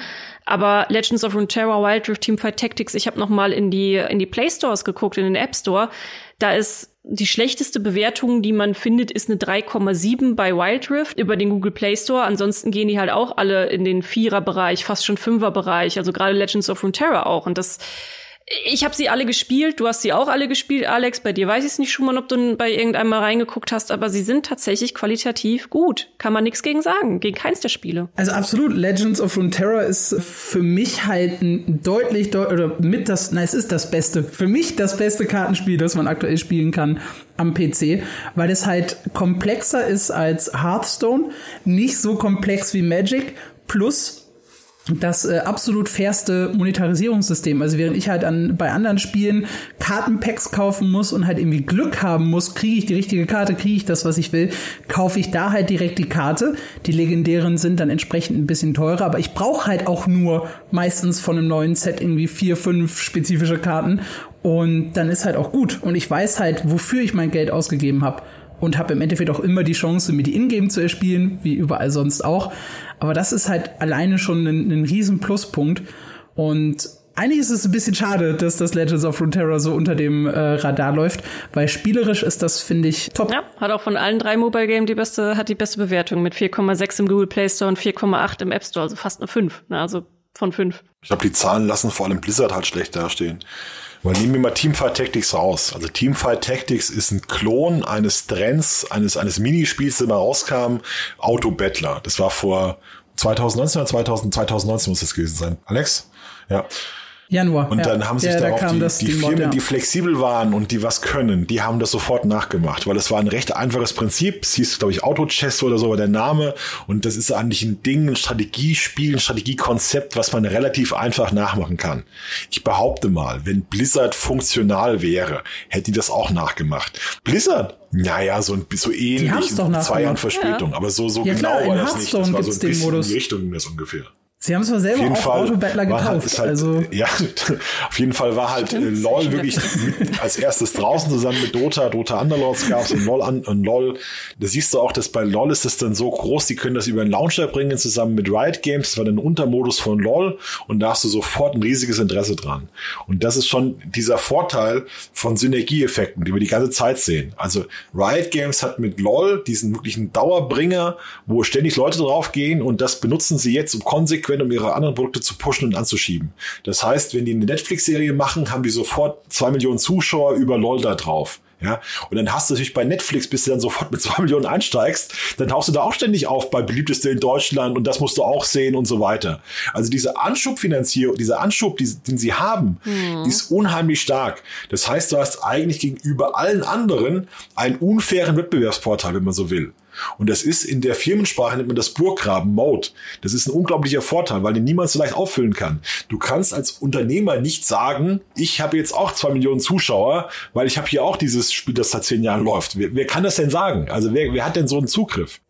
Aber Legends of Runeterra, Wild Rift, Teamfight Tactics, ich habe noch mal in die, in die Play Stores geguckt, in den App Store. Da ist die schlechteste Bewertung, die man findet, ist eine drei Komma sieben bei Wild Rift über den Google Play Store. Ansonsten gehen die halt auch alle in den Vierer-Bereich, fast schon Fünfer-Bereich. Also gerade Legends of Runeterra auch. Und das, ich habe sie alle gespielt. Du hast sie auch alle gespielt, Alex. Bei dir weiß ich es nicht schon mal, ob du bei irgendeinem mal reingeguckt hast. Aber sie sind tatsächlich qualitativ gut. Kann man nichts gegen sagen. Gegen keins der Spiele. Also absolut. Legends of Runeterra ist für mich halt ein deutlich, deut- oder mit das, na, es ist das Beste. Für mich das beste Kartenspiel, das man aktuell spielen kann am P C, weil es halt komplexer ist als Hearthstone. Nicht so komplex wie Magic. Plus das äh, absolut fairste Monetarisierungssystem. Also während ich halt an bei anderen Spielen Kartenpacks kaufen muss und halt irgendwie Glück haben muss, kriege ich die richtige Karte, kriege ich das, was ich will, kaufe ich da halt direkt die Karte. Die legendären sind dann entsprechend ein bisschen teurer, aber ich brauche halt auch nur meistens von einem neuen Set irgendwie vier, fünf spezifische Karten und dann ist halt auch gut. Und ich weiß halt, wofür ich mein Geld ausgegeben habe. Und habe im Endeffekt auch immer die Chance, mir die Ingame zu erspielen, wie überall sonst auch. Aber das ist halt alleine schon ein, ein riesen Pluspunkt. Und eigentlich ist es ein bisschen schade, dass das Legends of Runeterra so unter dem äh, Radar läuft, weil spielerisch ist das, finde ich, top. Ja, hat auch von allen drei Mobile Games die beste, hat die beste Bewertung mit vier Komma sechs im Google Play Store und vier Komma acht im App Store, also fast eine fünf, ne? Also von fünf. Ich glaube, die Zahlen lassen vor allem Blizzard halt schlecht dastehen. Weil nehmen wir mal Teamfight Tactics raus. Also Teamfight Tactics ist ein Klon eines Trends, eines eines Minispiels, das mal rauskam, Autobattler. Das war vor zwanzig neunzehn oder zwanzig neunzehn muss das gewesen sein. Alex? Ja. Januar. Und ja, dann haben sich ja, darauf da die, die, die Firmen, ja, die flexibel waren und die was können, die haben das sofort nachgemacht, weil es war ein recht einfaches Prinzip. Es hieß, glaube ich, Auto-Chess oder so war der Name. Und das ist eigentlich ein Ding, ein Strategiespiel, ein Strategiekonzept, was man relativ einfach nachmachen kann. Ich behaupte mal, wenn Blizzard funktional wäre, hätte die das auch nachgemacht. Blizzard? Naja, so, ein, so ähnlich. Mit zwei Jahren Verspätung. Ja. Aber so, so ja, genau klar, war das nicht. Das war so ein bisschen in die Richtung das ungefähr. Sie haben es mal selber auf Autobattler getauft. Halt, also. Ja, auf jeden Fall war halt äh, LoL wirklich mit, als erstes draußen zusammen mit Dota. Dota Underlords gab es und LoL. An, und LoL. Da siehst du auch, dass bei LoL ist das dann so groß, die können das über einen Launcher bringen zusammen mit Riot Games. Das war dann ein Untermodus von LoL und da hast du sofort ein riesiges Interesse dran. Und das ist schon dieser Vorteil von Synergieeffekten, die wir die ganze Zeit sehen. Also Riot Games hat mit LoL diesen wirklichen Dauerbringer, wo ständig Leute draufgehen und das benutzen sie jetzt, um konsequent um ihre anderen Produkte zu pushen und anzuschieben. Das heißt, wenn die eine Netflix-Serie machen, haben die sofort zwei Millionen Zuschauer über LoL da drauf. Ja, und dann hast du natürlich bei Netflix, bis du dann sofort mit zwei Millionen einsteigst, dann tauchst du da auch ständig auf bei Beliebteste in Deutschland und das musst du auch sehen und so weiter. Also diese Anschubfinanzierung, dieser Anschub, die, den sie haben, mhm. die ist unheimlich stark. Das heißt, du hast eigentlich gegenüber allen anderen einen unfairen Wettbewerbsvorteil, wenn man so will. Und das ist in der Firmensprache, nennt man das Burggraben-Mode. Das ist ein unglaublicher Vorteil, weil den niemand so leicht auffüllen kann. Du kannst als Unternehmer nicht sagen, ich habe jetzt auch zwei Millionen Zuschauer, weil ich habe hier auch dieses Spiel, das seit zehn Jahren läuft. Wer, wer kann das denn sagen? Also wer, wer hat denn so einen Zugriff?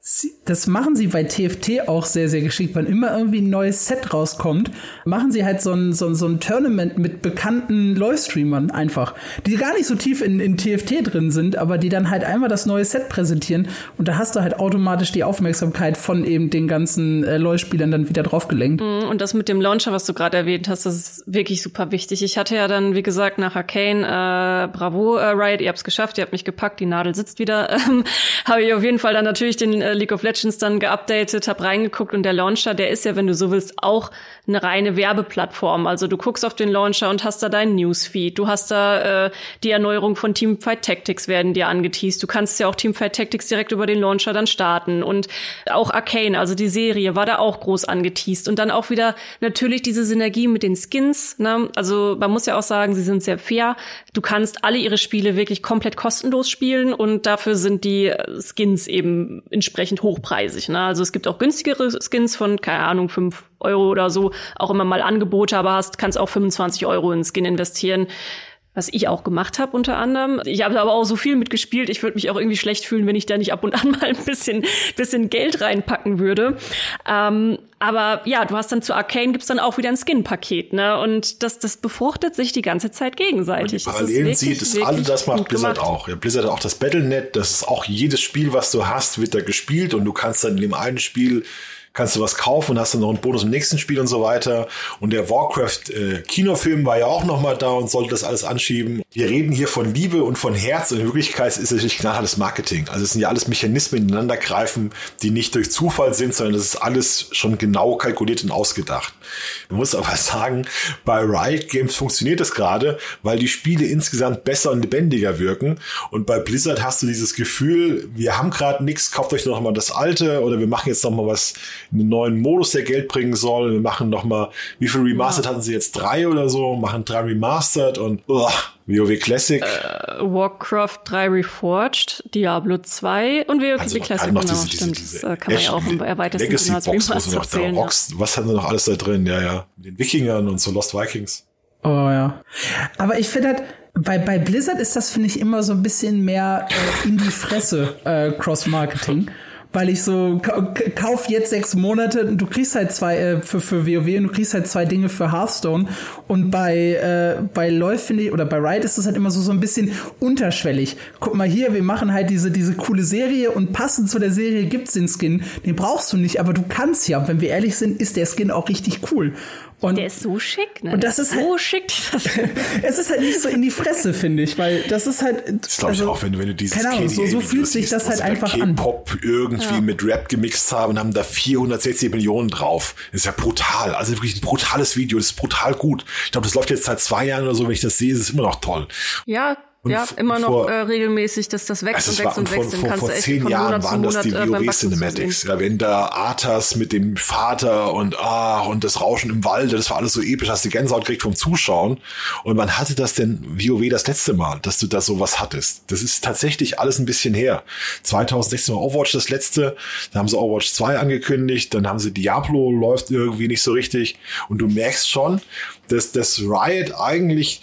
Das machen sie bei T F T auch sehr, sehr geschickt. Wann immer irgendwie ein neues Set rauskommt, machen sie halt so ein, so ein, so ein Tournament mit bekannten Livestreamern einfach, die gar nicht so tief in, in T F T drin sind, aber die dann halt einmal das neue Set präsentieren und da hast du halt automatisch die Aufmerksamkeit von eben den ganzen äh, LoL-Spielern dann wieder drauf gelenkt. Und das mit dem Launcher, was du gerade erwähnt hast, das ist wirklich super wichtig. Ich hatte ja dann, wie gesagt, nach Arcane, äh, bravo äh, Riot, ihr habt's geschafft, ihr habt mich gepackt, die Nadel sitzt wieder, ähm, habe ich auf jeden Fall dann natürlich den äh, League of Legends dann geupdatet, hab reingeguckt und der Launcher, der ist ja, wenn du so willst, auch eine reine Werbeplattform. Also du guckst auf den Launcher und hast da deinen Newsfeed, du hast da äh, die Erneuerung von Teamfight Tactics werden dir angeteased, du kannst ja auch Teamfight Tactics direkt über den Launcher Launcher dann starten. Und auch Arcane, also die Serie, war da auch groß angeteast. Und dann auch wieder natürlich diese Synergie mit den Skins. Ne? Also man muss ja auch sagen, sie sind sehr fair. Du kannst alle ihre Spiele wirklich komplett kostenlos spielen und dafür sind die Skins eben entsprechend hochpreisig. Ne? Also es gibt auch günstigere Skins von, keine Ahnung, fünf Euro oder so, auch immer mal Angebote, aber hast, kannst auch fünfundzwanzig Euro in Skin investieren, was ich auch gemacht habe unter anderem. Ich habe aber auch so viel mitgespielt, ich würde mich auch irgendwie schlecht fühlen, wenn ich da nicht ab und an mal ein bisschen, bisschen Geld reinpacken würde. Ähm, aber ja, du hast dann zu Arcane, gibt's dann auch wieder ein Skin-Paket, ne? Und das, das befruchtet sich die ganze Zeit gegenseitig. Und die Parallelen das ist wirklich, sieht es alle, das macht Blizzard gemacht. auch. Ja, Blizzard hat auch das Battle Punkt net, das ist auch jedes Spiel, was du hast, wird da gespielt und du kannst dann in dem einen Spiel kannst du was kaufen und hast dann noch einen Bonus im nächsten Spiel und so weiter. Und der Warcraft-Kinofilm äh, war ja auch noch mal da und sollte das alles anschieben. Wir reden hier von Liebe und von Herz. Und in Wirklichkeit ist es natürlich knallhartes Marketing. Also es sind ja alles Mechanismen, die ineinander greifen, die nicht durch Zufall sind, sondern das ist alles schon genau kalkuliert und ausgedacht. Man muss aber sagen, bei Riot Games funktioniert das gerade, weil die Spiele insgesamt besser und lebendiger wirken. Und bei Blizzard hast du dieses Gefühl, wir haben gerade nichts, kauft euch noch mal das Alte oder wir machen jetzt noch mal was, einen neuen Modus, der Geld bringen soll. Wir machen nochmal, wie viel Remastered ja. hatten sie jetzt? Drei oder so? Machen drei Remastered und oh, WoW Classic. Äh, Warcraft drei Reforged, Diablo zwei und WoW also Classic. Genau, diese, stimmt. Diese, diese das kann man ja auch im erweiterten Sinne als Remastered noch zählen. Ja. Was haben wir noch alles da drin? Ja, ja. Mit den Wikingern und so Lost Vikings. Oh ja. Aber ich finde halt, Bei, bei Blizzard ist das, finde ich, immer so ein bisschen mehr äh, in die Fresse äh, Cross-Marketing. Weil ich so, kauf jetzt sechs Monate und du kriegst halt zwei äh, für, für WoW und du kriegst halt zwei Dinge für Hearthstone. Und bei äh, bei LoL finde ich, oder bei Riot ist das halt immer so, so ein bisschen unterschwellig. Guck mal hier, wir machen halt diese diese coole Serie und passend zu der Serie gibt's den Skin. Den brauchst du nicht, aber du kannst ja. Und wenn wir ehrlich sind, ist der Skin auch richtig cool. Und der ist so schick, ne? Und das ist halt, so schick. Das es ist halt nicht so in die Fresse, finde ich, weil das ist halt. Das glaube ich also, auch, wenn, wenn du dieses K D A so, so fühlt sich das halt einfach an. K-Pop irgendwie ja. mit Rap gemixt haben und haben da vierhundertsechzig Millionen drauf. Das ist ja brutal. Also wirklich ein brutales Video. Das ist brutal gut. Ich glaube, das läuft jetzt seit zwei Jahren oder so. Wenn ich das sehe, ist es immer noch toll. Ja. Und ja, immer noch vor, äh, regelmäßig, dass das wächst also und wächst und wächst. Vor, vor, vor zehn Jahren waren das die WoW-Cinematics. Ja, wenn da Arthas mit dem Vater und ah und das Rauschen im Walde, das war alles so episch, hast du Gänsehaut gekriegt vom Zuschauen. Und wann hatte das denn WoW das letzte Mal, dass du da sowas hattest? Das ist tatsächlich alles ein bisschen her. zwanzig sechzehn war Overwatch das letzte, dann haben sie Overwatch zwei angekündigt, dann haben sie Diablo, läuft irgendwie nicht so richtig. Und du merkst schon, dass das Riot eigentlich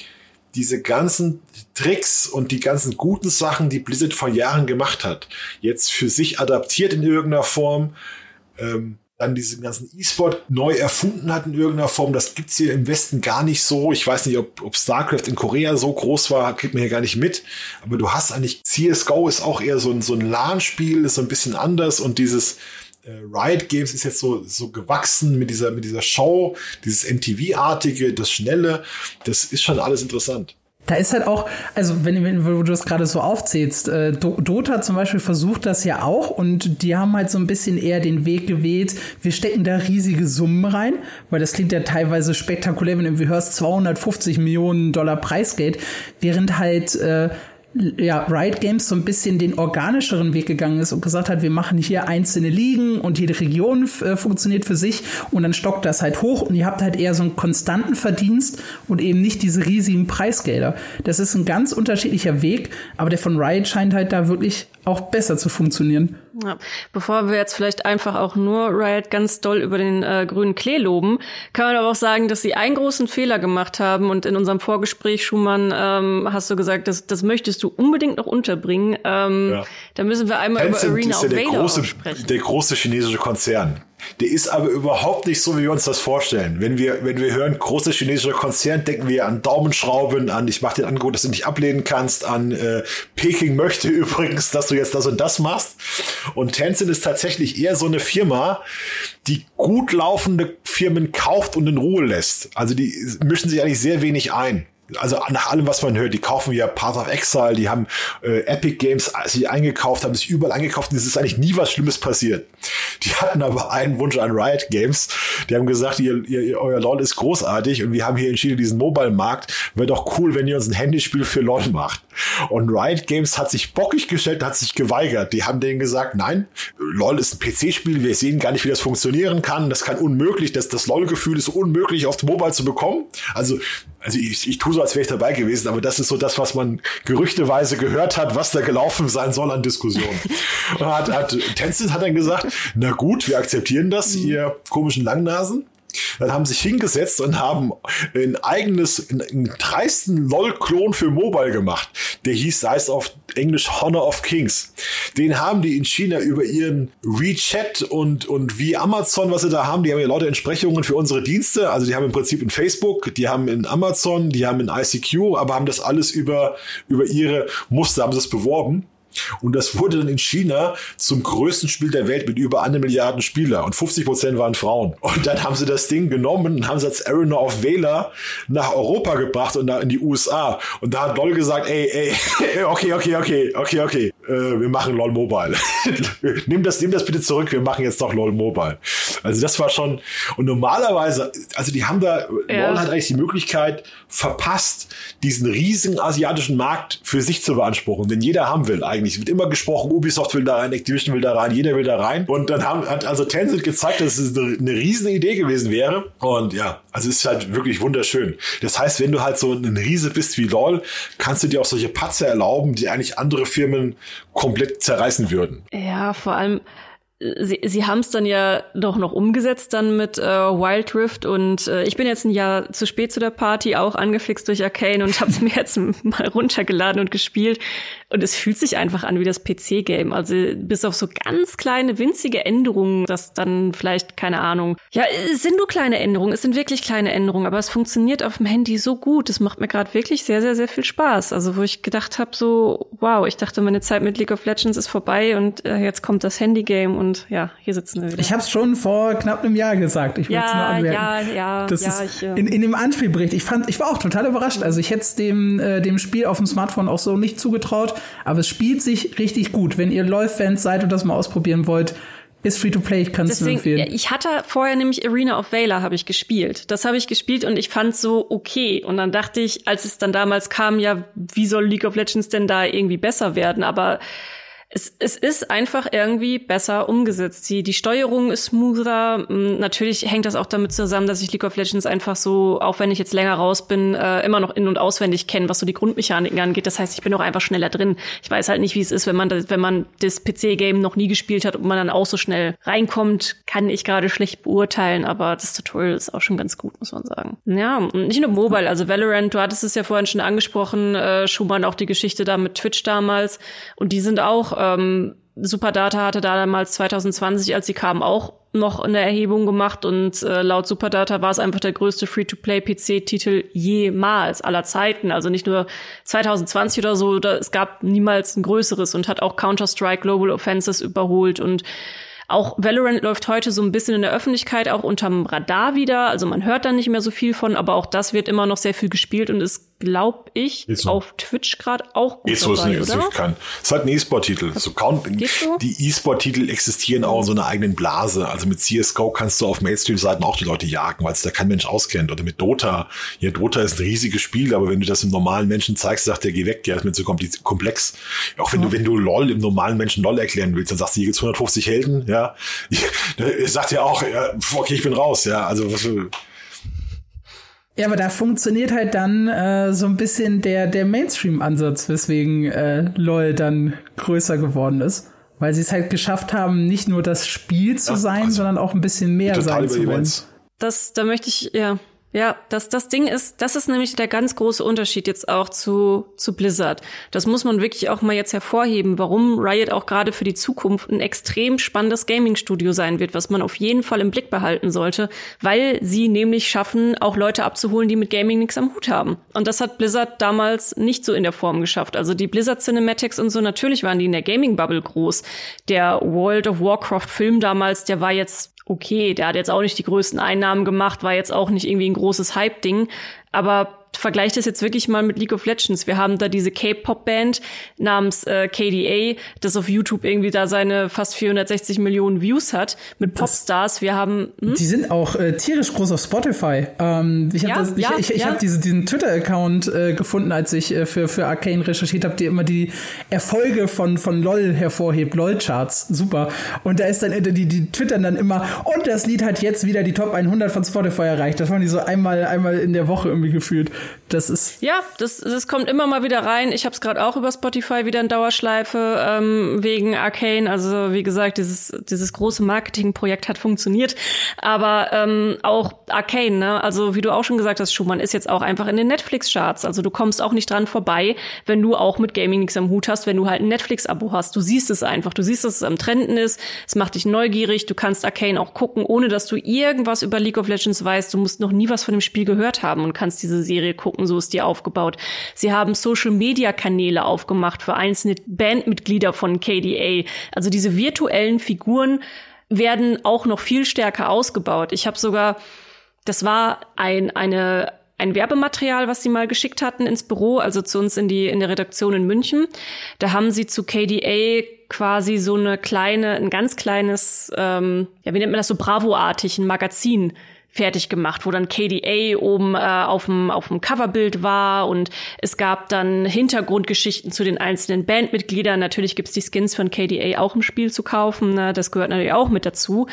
diese ganzen Tricks und die ganzen guten Sachen, die Blizzard vor Jahren gemacht hat, jetzt für sich adaptiert in irgendeiner Form, ähm, dann diesen ganzen E-Sport neu erfunden hat in irgendeiner Form. Das gibt's hier im Westen gar nicht so. Ich weiß nicht, ob, ob StarCraft in Korea so groß war, kriegt man hier gar nicht mit. Aber du hast eigentlich, C S G O ist auch eher so ein, so ein LAN-Spiel, ist so ein bisschen anders und dieses Riot Games ist jetzt so so gewachsen mit dieser mit dieser Show, dieses M T V-artige, das Schnelle, das ist schon alles interessant. Da ist halt auch, also wenn, wenn du das gerade so aufzählst, äh, Dota zum Beispiel versucht das ja auch und die haben halt so ein bisschen eher den Weg gewählt, wir stecken da riesige Summen rein, weil das klingt ja teilweise spektakulär, wenn du irgendwie hörst, zweihundertfünfzig Millionen Dollar Preisgeld, während halt äh, ja, Riot Games so ein bisschen den organischeren Weg gegangen ist und gesagt hat, wir machen hier einzelne Ligen und jede Region äh, funktioniert für sich und dann stockt das halt hoch und ihr habt halt eher so einen konstanten Verdienst und eben nicht diese riesigen Preisgelder. Das ist ein ganz unterschiedlicher Weg, aber der von Riot scheint halt da wirklich auch besser zu funktionieren. Ja. Bevor wir jetzt vielleicht einfach auch nur Riot ganz doll über den äh, grünen Klee loben, kann man aber auch sagen, dass sie einen großen Fehler gemacht haben und in unserem Vorgespräch, Schumann, ähm, hast du gesagt, das, das möchtest du unbedingt noch unterbringen. Ähm, ja. Da müssen wir einmal Tencent über Arena of Valor ja sprechen. Der große chinesische Konzern. Der ist aber überhaupt nicht so, wie wir uns das vorstellen. Wenn wir, wenn wir hören, großer chinesischer Konzern, denken wir an Daumenschrauben, an ich mache dir ein Angebot, das du nicht ablehnen kannst, an äh, Peking möchte übrigens, dass du jetzt das und das machst. Und Tencent ist tatsächlich eher so eine Firma, die gut laufende Firmen kauft und in Ruhe lässt. Also die mischen sich eigentlich sehr wenig ein. Also nach allem, was man hört, die kaufen ja Path of Exile, die haben äh, Epic Games, als sie eingekauft haben, sich überall eingekauft und es ist eigentlich nie was Schlimmes passiert. Die hatten aber einen Wunsch an Riot Games. Die haben gesagt, ihr, ihr, euer LoL ist großartig und wir haben hier entschieden, diesen Mobile-Markt, wäre doch cool, wenn ihr uns ein Handyspiel für LoL macht. Und Riot Games hat sich bockig gestellt, hat sich geweigert. Die haben denen gesagt, nein, LoL ist ein P C-Spiel, wir sehen gar nicht, wie das funktionieren kann. Das kann unmöglich, das, das LoL-Gefühl ist unmöglich, auf Mobile zu bekommen. Also, also ich, ich tue so, als wäre ich dabei gewesen, aber das ist so das, was man gerüchteweise gehört hat, was da gelaufen sein soll an Diskussionen. hat, hat, Tencent hat dann gesagt, na gut, wir akzeptieren das, ihr komischen Langnasen. Dann haben sich hingesetzt und haben ein eigenes, einen dreisten LOL-Klon für Mobile gemacht. Der hieß, heißt auf Englisch Honor of Kings. Den haben die in China über ihren WeChat und, und wie Amazon, was sie da haben, die haben ja lauter Entsprechungen für unsere Dienste. Also die haben im Prinzip in Facebook, die haben in Amazon, die haben in I C Q, aber haben das alles über, über ihre Muster, haben sie das beworben. Und das wurde dann in China zum größten Spiel der Welt mit über eine Milliarde Spieler. Und fünfzig Prozent waren Frauen. Und dann haben sie das Ding genommen und haben es als Arena of Valor nach Europa gebracht und da in die U S A. Und da hat LoL gesagt, ey, ey, okay, okay, okay, okay, okay, äh, wir machen LoL Mobile. nimm, das, nimm das bitte zurück, wir machen jetzt doch LoL Mobile. Also das war schon... Und normalerweise, also die haben da... Ja. LoL hat eigentlich die Möglichkeit verpasst, diesen riesigen asiatischen Markt für sich zu beanspruchen. Denn jeder haben will eigentlich. Es wird immer gesprochen, Ubisoft will da rein, Activision will da rein, jeder will da rein. Und dann haben, hat also Tencent gezeigt, dass es eine, eine riesen Idee gewesen wäre. Und ja, also es ist halt wirklich wunderschön. Das heißt, wenn du halt so ein Riese bist wie LoL, kannst du dir auch solche Patzer erlauben, die eigentlich andere Firmen komplett zerreißen würden. Ja, vor allem... Sie, sie haben es dann ja doch noch umgesetzt dann mit äh, Wild Rift und äh, ich bin jetzt ein Jahr zu spät zu der Party, auch angefixt durch Arcane und habe es mir jetzt mal runtergeladen und gespielt und es fühlt sich einfach an wie das P C-Game, also bis auf so ganz kleine winzige Änderungen, das dann vielleicht, keine Ahnung, ja, es sind nur kleine Änderungen, es sind wirklich kleine Änderungen, aber es funktioniert auf dem Handy so gut, es macht mir gerade wirklich sehr, sehr, sehr viel Spaß, also wo ich gedacht habe so, wow, ich dachte, meine Zeit mit League of Legends ist vorbei und äh, jetzt kommt das Handy-Game und Und ja, hier sitzen wir wieder. Ich habe es schon vor knapp einem Jahr gesagt. Ich ja, nur anmerken. Ja, ja, das ja. Ist ich, ja. In, in dem Anspielbericht, ich fand, ich war auch total überrascht. Also ich hätte es dem, äh, dem Spiel auf dem Smartphone auch so nicht zugetraut. Aber es spielt sich richtig gut. Wenn ihr LoL-Fans seid und das mal ausprobieren wollt, ist Free-to-Play, ich kann es nur empfehlen. Ich hatte vorher nämlich Arena of Valor habe ich gespielt. Das habe ich gespielt und ich fand so okay. Und dann dachte ich, als es dann damals kam, ja, wie soll League of Legends denn da irgendwie besser werden? Aber Es, es ist einfach irgendwie besser umgesetzt. Die, die Steuerung ist smoother. Natürlich hängt das auch damit zusammen, dass ich League of Legends einfach so, auch wenn ich jetzt länger raus bin, äh, immer noch in- und auswendig kenne, was so die Grundmechaniken angeht. Das heißt, ich bin auch einfach schneller drin. Ich weiß halt nicht, wie es ist, wenn man das, wenn man das P C-Game noch nie gespielt hat und man dann auch so schnell reinkommt, kann ich gerade schlecht beurteilen. Aber das Tutorial ist auch schon ganz gut, muss man sagen. Ja, und nicht nur Mobile. Also Valorant, du hattest es ja vorhin schon angesprochen, äh, Schumann auch die Geschichte da mit Twitch damals. Und die sind auch Ähm, SuperData hatte da damals zwanzig zwanzig, als sie kamen, auch noch eine Erhebung gemacht und äh, laut SuperData war es einfach der größte Free-to-Play-P C-Titel jemals aller Zeiten. Also nicht nur zwanzig zwanzig oder so, da, es gab niemals ein größeres und hat auch Counter-Strike Global Offensive überholt und auch Valorant läuft heute so ein bisschen in der Öffentlichkeit auch unterm Radar wieder. Also man hört da nicht mehr so viel von, aber auch das wird immer noch sehr viel gespielt und ist, glaube ich, so auf Twitch gerade auch gut so dabei, ist nicht, kann. Es hat einen E-Sport-Titel. So so? Die E-Sport-Titel existieren auch in so einer eigenen Blase. Also mit C S G O kannst du auf Mainstream-Seiten auch die Leute jagen, weil es da kein Mensch auskennt. Oder mit Dota. Ja, Dota ist ein riesiges Spiel, aber wenn du das im normalen Menschen zeigst, sagt der, geh weg, der ist mir zu komplex. Auch wenn ja. du wenn du LoL im normalen Menschen LoL erklären willst, dann sagst du, hier gibt's hundertfünfzig Helden, ja. Ja, er sagt ja auch, ja, okay, ich bin raus, ja, also was will. Ja, aber da funktioniert halt dann äh, so ein bisschen der, der Mainstream-Ansatz, weswegen äh, LoL dann größer geworden ist. Weil sie es halt geschafft haben, nicht nur das Spiel zu ja, sein, also sondern auch ein bisschen mehr sein zu wollen. Das, da möchte ich, ja. Ja, das, das Ding ist, das ist nämlich der ganz große Unterschied jetzt auch zu, zu Blizzard. Das muss man wirklich auch mal jetzt hervorheben, warum Riot auch gerade für die Zukunft ein extrem spannendes Gaming-Studio sein wird, was man auf jeden Fall im Blick behalten sollte, weil sie nämlich schaffen, auch Leute abzuholen, die mit Gaming nichts am Hut haben. Und das hat Blizzard damals nicht so in der Form geschafft. Also die Blizzard-Cinematics und so, natürlich waren die in der Gaming-Bubble groß. Der World of Warcraft-Film damals, der war jetzt okay, der hat jetzt auch nicht die größten Einnahmen gemacht, war jetzt auch nicht irgendwie ein großes Hype-Ding, aber vergleiche das jetzt wirklich mal mit League of Legends. Wir haben da diese K-Pop-Band namens äh, K D A, das auf YouTube irgendwie da seine fast vierhundertsechzig Millionen Views hat, mit Popstars. Wir haben... Hm? Die sind auch äh, tierisch groß auf Spotify. Ähm, ich habe ja, ich, ja, ich, ich ja. hab diese, diesen Twitter-Account äh, gefunden, als ich äh, für, für Arcane recherchiert habe, der immer die Erfolge von, von LOL hervorhebt. LOL-Charts, super. Und da ist dann, die, die twittern dann immer, und das Lied hat jetzt wieder die Top hundert von Spotify erreicht. Das waren die so einmal, einmal in der Woche irgendwie gefühlt. Das ist ja, das, das kommt immer mal wieder rein. Ich habe es gerade auch über Spotify wieder in Dauerschleife ähm, wegen Arcane. Also wie gesagt, dieses dieses große Marketingprojekt hat funktioniert. Aber ähm, auch Arcane, ne? Also wie du auch schon gesagt hast, Schumann ist jetzt auch einfach in den Netflix-Charts. Also du kommst auch nicht dran vorbei, wenn du auch mit Gaming nichts am Hut hast, wenn du halt ein Netflix-Abo hast. Du siehst es einfach. Du siehst, dass es am Trenden ist. Es macht dich neugierig. Du kannst Arcane auch gucken, ohne dass du irgendwas über League of Legends weißt. Du musst noch nie was von dem Spiel gehört haben und kannst diese Serie gucken, so ist die aufgebaut. Sie haben Social-Media-Kanäle aufgemacht für einzelne Bandmitglieder von K D A. Also diese virtuellen Figuren werden auch noch viel stärker ausgebaut. Ich habe sogar, das war ein, eine, ein Werbematerial, was sie mal geschickt hatten ins Büro, also zu uns in die in der Redaktion in München. Da haben sie zu K D A quasi so eine kleine, ein ganz kleines, ähm, ja, wie nennt man das, so Bravo-artig, ein Magazin fertig gemacht, wo dann K D A oben äh, auf dem auf dem Coverbild war und es gab dann Hintergrundgeschichten zu den einzelnen Bandmitgliedern. Natürlich gibt's die Skins von K D A auch im Spiel zu kaufen, ne? Das gehört natürlich auch mit dazu. Und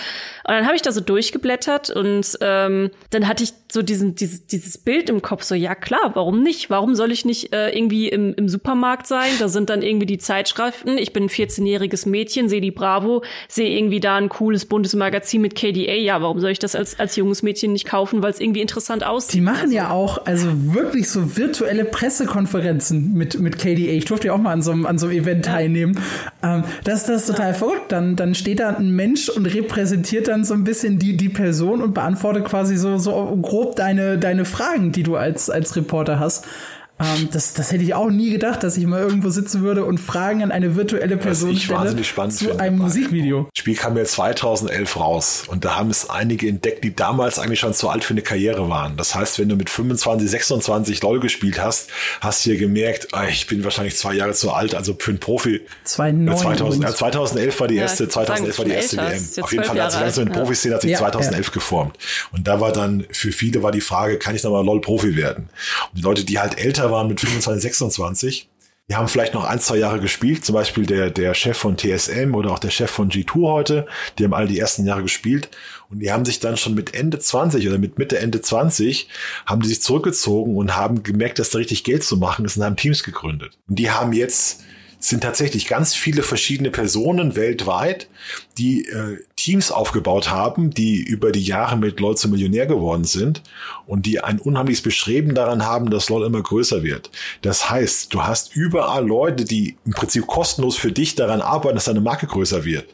dann habe ich da so durchgeblättert und ähm, dann hatte ich so diesen dieses dieses Bild im Kopf, so ja klar, warum nicht? Warum soll ich nicht äh, irgendwie im im Supermarkt sein? Da sind dann irgendwie die Zeitschriften. Ich bin ein vierzehnjähriges Mädchen, sehe die Bravo, sehe irgendwie da ein cooles buntes Magazin mit K D A. Ja, warum soll ich das als als junges Mädchen nicht kaufen, weil es irgendwie interessant aussieht. Die machen also ja auch also wirklich so virtuelle Pressekonferenzen mit, mit K D A. Ich durfte ja auch mal an so einem, an so einem Event ja. teilnehmen. Ähm, das, das ist total ja. verrückt. Dann, dann steht da ein Mensch und repräsentiert dann so ein bisschen die, die Person und beantwortet quasi so, so grob deine, deine Fragen, die du als, als Reporter hast. Ähm, das, das hätte ich auch nie gedacht, dass ich mal irgendwo sitzen würde und Fragen an eine virtuelle Person stelle zu einem Musikvideo. Das Spiel kam ja zweitausendelf raus und da haben es einige entdeckt, die damals eigentlich schon zu alt für eine Karriere waren. Das heißt, wenn du mit fünfundzwanzig, sechsundzwanzig LOL gespielt hast, hast du hier gemerkt, ich bin wahrscheinlich zwei Jahre zu alt, also für einen Profi. zweitausend, zweitausendelf war die erste, ja, zweitausendelf war die erste W M. Auf jeden Fall hat sich langsam mit Profis sehen, hat sich ja, zweitausendelf ja. geformt. Und da war dann, für viele war die Frage, kann ich nochmal LOL-Profi werden? Und die Leute, die halt älter waren mit fünfundzwanzig, sechsundzwanzig. Die haben vielleicht noch ein, zwei Jahre gespielt. Zum Beispiel der, der Chef von T S M oder auch der Chef von G zwei heute. Die haben alle die ersten Jahre gespielt. Und die haben sich dann schon mit Ende zwanzig oder mit Mitte, Ende zwanzig haben die sich zurückgezogen und haben gemerkt, dass da richtig Geld zu machen ist und haben Teams gegründet. Und die haben jetzt, sind tatsächlich ganz viele verschiedene Personen weltweit, die äh, Teams aufgebaut haben, die über die Jahre mit LOL zum Millionär geworden sind und die ein unheimliches Bestreben daran haben, dass LOL immer größer wird. Das heißt, du hast überall Leute, die im Prinzip kostenlos für dich daran arbeiten, dass deine Marke größer wird.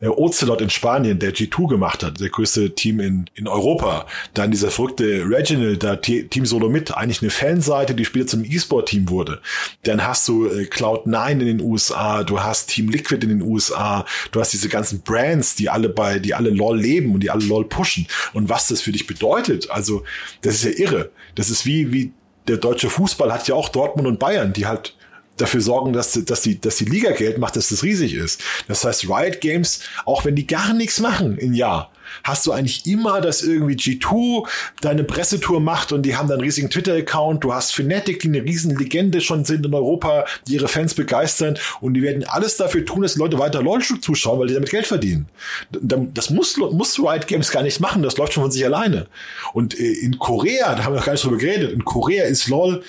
Äh, Ocelot in Spanien, der G zwei gemacht hat, der größte Team in, in Europa. Dann dieser verrückte Reginald, da T- Team Solo Mid, eigentlich eine Fanseite, die später zum E-Sport-Team wurde. Dann hast du äh, Cloud neun in den U S A, du hast Team Liquid in den U S A, du hast diese ganzen Brands, die alle bei, die alle LOL leben und die alle LOL pushen. Und was das für dich bedeutet, also das ist ja irre. Das ist wie, wie der deutsche Fußball hat ja auch Dortmund und Bayern, die halt dafür sorgen, dass, dass, die, dass die Liga Geld macht, dass das riesig ist. Das heißt, Riot Games, auch wenn die gar nichts machen im Jahr, hast du eigentlich immer, dass irgendwie G zwei deine Pressetour macht und die haben dann einen riesigen Twitter-Account. Du hast Fnatic, die eine riesen Legende schon sind in Europa, die ihre Fans begeistern und die werden alles dafür tun, dass die Leute weiter LOL zuschauen, weil die damit Geld verdienen. Das muss, muss Riot Games gar nicht machen, das läuft schon von sich alleine. Und in Korea, da haben wir noch gar nicht drüber geredet, in Korea ist LOL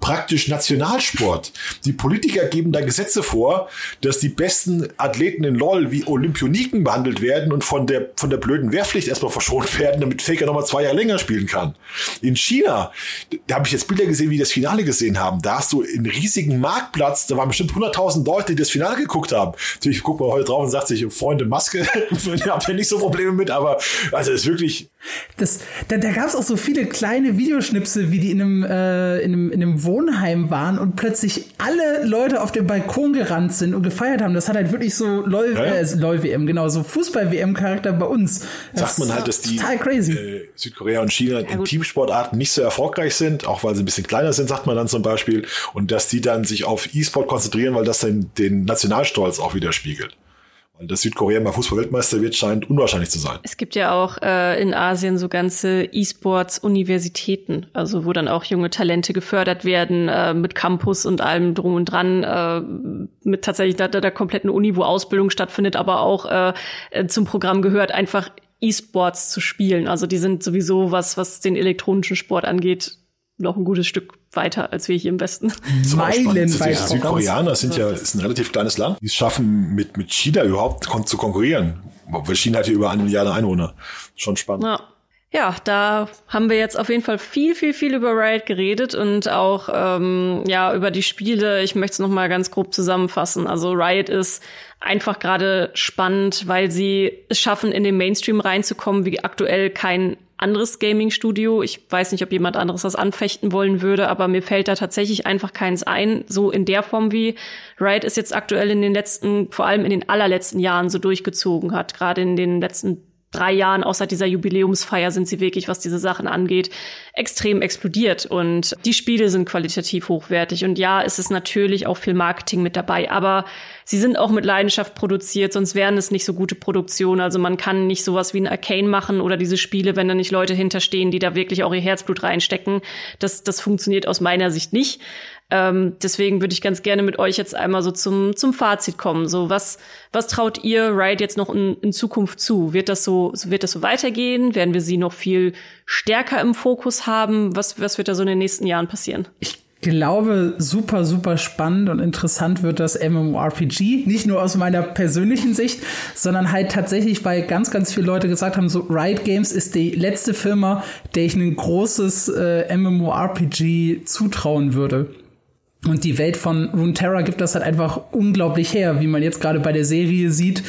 praktisch Nationalsport. Die Politiker geben da Gesetze vor, dass die besten Athleten in LOL wie Olympioniken behandelt werden und von der, von der blöden Wehrpflicht erstmal verschont werden, damit Faker nochmal zwei Jahre länger spielen kann. In China, da habe ich jetzt Bilder gesehen, wie die das Finale gesehen haben. Da hast du einen riesigen Marktplatz, da waren bestimmt hunderttausend Leute, die das Finale geguckt haben. Natürlich guckt man heute drauf und sagt sich, Freunde, Maske, habt ihr nicht so Probleme mit, aber also es ist wirklich Das, da da gab es auch so viele kleine Videoschnipsel, wie die in einem, äh, in, einem, in einem Wohnheim waren und plötzlich alle Leute auf den Balkon gerannt sind und gefeiert haben. Das hat halt wirklich so LOL, ja, ja. äh, LOL-W M, genau, so Fußball-W M-Charakter bei uns. Das Sagt man halt, dass die äh, Südkorea und China ja, in Teamsportarten nicht so erfolgreich sind, auch weil sie ein bisschen kleiner sind, sagt man dann zum Beispiel. Und dass die dann sich auf E-Sport konzentrieren, weil das dann den Nationalstolz auch widerspiegelt. Dass Südkorea mal Fußball-Weltmeister wird, scheint unwahrscheinlich zu sein. Es gibt ja auch äh, in Asien so ganze E-Sports-Universitäten, also wo dann auch junge Talente gefördert werden, äh, mit Campus und allem drum und dran, äh, mit tatsächlich da, da, der kompletten Uni, wo Ausbildung stattfindet, aber auch äh, zum Programm gehört, einfach E-Sports zu spielen. Also die sind sowieso, was, was den elektronischen Sport angeht, noch ein gutes Stück weiter als wir hier im Westen. Meilenweit. Die Südkoreaner sind ja, ist ein relativ kleines Land. Die es schaffen, mit, mit China überhaupt zu konkurrieren. Weil China hat ja über eine Milliarde Einwohner. Schon spannend. Ja. Ja, da haben wir jetzt auf jeden Fall viel, viel, viel über Riot geredet und auch ähm, ja über die Spiele. Ich möchte es nochmal ganz grob zusammenfassen. Also Riot ist einfach gerade spannend, weil sie es schaffen, in den Mainstream reinzukommen, wie aktuell kein anderes Gaming-Studio. Ich weiß nicht, ob jemand anderes das anfechten wollen würde, aber mir fällt da tatsächlich einfach keins ein, so in der Form, wie Riot ist jetzt aktuell in den letzten, vor allem in den allerletzten Jahren so durchgezogen hat. Gerade in den letzten drei Jahren, auch seit dieser Jubiläumsfeier, sind sie wirklich, was diese Sachen angeht, extrem explodiert. Und die Spiele sind qualitativ hochwertig. Und ja, es ist natürlich auch viel Marketing mit dabei. Aber sie sind auch mit Leidenschaft produziert, sonst wären es nicht so gute Produktionen. Also man kann nicht sowas wie ein Arcane machen oder diese Spiele, wenn da nicht Leute hinterstehen, die da wirklich auch ihr Herzblut reinstecken. Das, das funktioniert aus meiner Sicht nicht. Ähm, deswegen würde ich ganz gerne mit euch jetzt einmal so zum zum Fazit kommen. So, was was traut ihr Riot jetzt noch in, in Zukunft zu? Wird das so wird das so weitergehen? Werden wir sie noch viel stärker im Fokus haben? Was was wird da so in den nächsten Jahren passieren? Ich glaube, super super spannend und interessant wird das MMORPG, nicht nur aus meiner persönlichen Sicht, sondern halt tatsächlich, weil ganz ganz viele Leute gesagt haben, so Riot Games ist die letzte Firma, der ich ein großes äh, MMORPG zutrauen würde. Und die Welt von Runeterra gibt das halt einfach unglaublich her, wie man jetzt gerade bei der Serie sieht.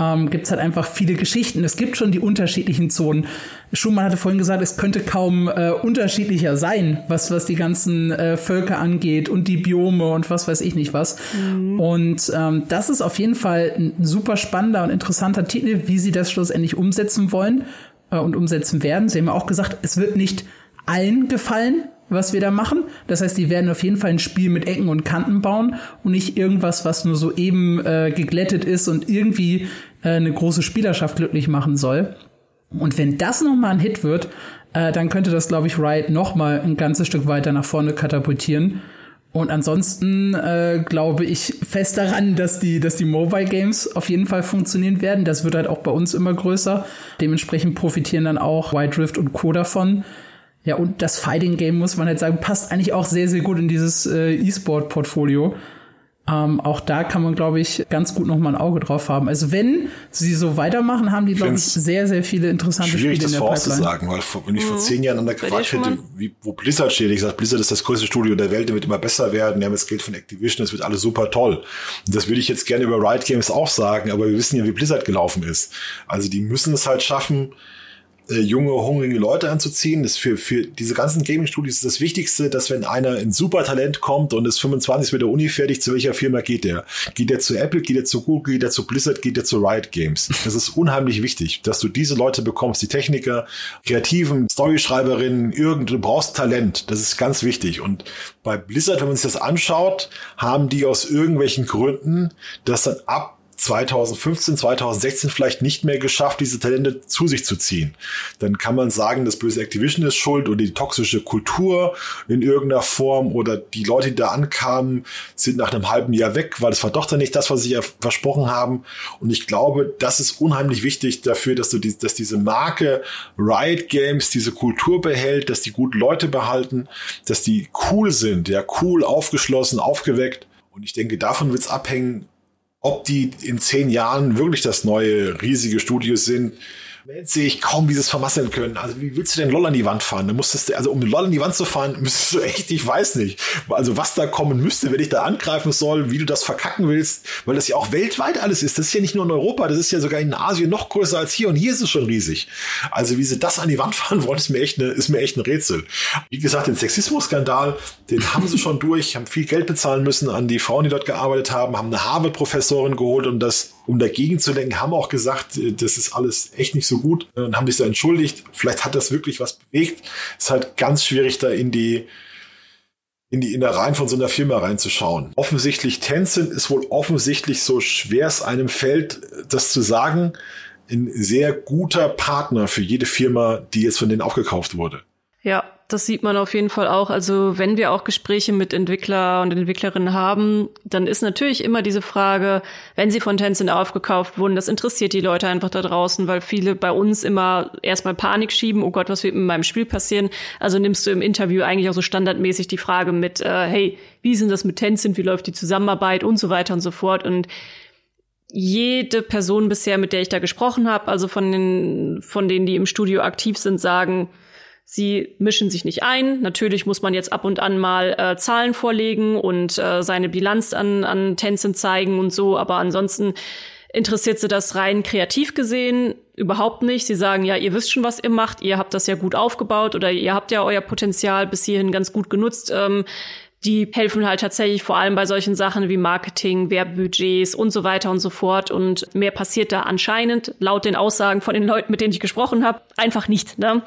Ähm, gibt's halt einfach viele Geschichten. Es gibt schon die unterschiedlichen Zonen. Schumann hatte vorhin gesagt, es könnte kaum äh, unterschiedlicher sein, was was die ganzen äh, Völker angeht und die Biome und was weiß ich nicht was. Mhm. Und ähm, das ist auf jeden Fall ein super spannender und interessanter Titel, wie sie das schlussendlich umsetzen wollen äh, und umsetzen werden. Sie haben ja auch gesagt, es wird nicht allen gefallen, was wir da machen. Das heißt, die werden auf jeden Fall ein Spiel mit Ecken und Kanten bauen und nicht irgendwas, was nur so eben äh, geglättet ist und irgendwie äh, eine große Spielerschaft glücklich machen soll. Und wenn das nochmal ein Hit wird, äh, dann könnte das, glaube ich, Riot nochmal ein ganzes Stück weiter nach vorne katapultieren. Und ansonsten äh, glaube ich fest daran, dass die, dass die Mobile Games auf jeden Fall funktionieren werden. Das wird halt auch bei uns immer größer. Dementsprechend profitieren dann auch Wild Rift und Co. davon. Ja, und das Fighting Game, muss man halt sagen, passt eigentlich auch sehr, sehr gut in dieses äh, E-Sport-Portfolio. Ähm, auch da kann man, glaube ich, ganz gut nochmal ein Auge drauf haben. Also wenn sie so weitermachen, haben die, glaube ich, sehr, sehr viele interessante Spiele in der Pipeline. Schwierig, das vorauszusagen, weil wenn ich vor mhm. zehn Jahren an der gefragt hätte, wie, wo Blizzard steht, ich sage, Blizzard ist das größte Studio der Welt, der wird immer besser werden, die haben jetzt Geld von Activision, das wird alles super toll. Und das würde ich jetzt gerne über Riot Games auch sagen, aber wir wissen ja, wie Blizzard gelaufen ist. Also die müssen es halt schaffen, junge, hungrige Leute anzuziehen. Das für, für diese ganzen Gaming-Studios ist das Wichtigste, dass wenn einer ein Supertalent kommt und ist fünfundzwanzig mit der Uni fertig, zu welcher Firma geht der? Geht der zu Apple, geht der zu Google, geht der zu Blizzard, geht der zu Riot Games? Das ist unheimlich wichtig, dass du diese Leute bekommst, die Techniker, Kreativen, Storyschreiberinnen, irgend, du brauchst Talent. Das ist ganz wichtig. Und bei Blizzard, wenn man sich das anschaut, haben die aus irgendwelchen Gründen das dann ab zweitausendfünfzehn, zweitausendsechzehn vielleicht nicht mehr geschafft, diese Talente zu sich zu ziehen. Dann kann man sagen, das böse Activision ist schuld oder die toxische Kultur in irgendeiner Form oder die Leute, die da ankamen, sind nach einem halben Jahr weg, weil das war doch dann nicht das, was sie ja versprochen haben. Und ich glaube, das ist unheimlich wichtig dafür, dass du die, dass diese Marke Riot Games diese Kultur behält, dass die guten Leute behalten, dass die cool sind, ja, cool, aufgeschlossen, aufgeweckt. Und ich denke, davon wird es abhängen, ob die in zehn Jahren wirklich das neue riesige Studio sind, sehe ich kaum, wie sie es vermasseln können. Also wie willst du denn LOL an die Wand fahren? Dann musstest du, also um LOL an die Wand zu fahren, müsstest du echt, ich weiß nicht, also was da kommen müsste, wenn ich da angreifen soll, wie du das verkacken willst, weil das ja auch weltweit alles ist. Das ist ja nicht nur in Europa, das ist ja sogar in Asien noch größer als hier und hier ist es schon riesig. Also wie sie das an die Wand fahren wollen, ist mir echt, ne, ist mir echt ein Rätsel. Wie gesagt, den Sexismus-Skandal, den haben sie schon durch, haben viel Geld bezahlen müssen an die Frauen, die dort gearbeitet haben, haben eine Harvard-Professorin geholt, um das um dagegen zu lenken, haben auch gesagt, das ist alles echt nicht so gut und haben sich da entschuldigt. Vielleicht hat das wirklich was bewegt. Ist halt ganz schwierig, da in die in die Innereien von so einer Firma reinzuschauen. Offensichtlich Tencent ist wohl offensichtlich, so schwer es einem fällt, das zu sagen, ein sehr guter Partner für jede Firma, die jetzt von denen aufgekauft wurde. Ja, das sieht man auf jeden Fall auch. Also wenn wir auch Gespräche mit Entwickler und Entwicklerinnen haben, dann ist natürlich immer diese Frage, wenn sie von Tencent aufgekauft wurden, das interessiert die Leute einfach da draußen, weil viele bei uns immer erstmal Panik schieben, oh Gott, was wird mit meinem Spiel passieren? Also nimmst du im Interview eigentlich auch so standardmäßig die Frage mit, äh, hey, wie sind das mit Tencent, wie läuft die Zusammenarbeit und so weiter und so fort. Und jede Person bisher, mit der ich da gesprochen habe, also von den, von denen, die im Studio aktiv sind, sagen, sie mischen sich nicht ein. Natürlich muss man jetzt ab und an mal äh, Zahlen vorlegen und äh, seine Bilanz an, an Tencent zeigen und so. Aber ansonsten interessiert sie das rein kreativ gesehen überhaupt nicht. Sie sagen, ja, ihr wisst schon, was ihr macht. Ihr habt das ja gut aufgebaut oder ihr habt ja euer Potenzial bis hierhin ganz gut genutzt. Ähm, die helfen halt tatsächlich vor allem bei solchen Sachen wie Marketing, Werbebudgets und so weiter und so fort. Und mehr passiert da anscheinend, laut den Aussagen von den Leuten, mit denen ich gesprochen habe, einfach nicht, ne?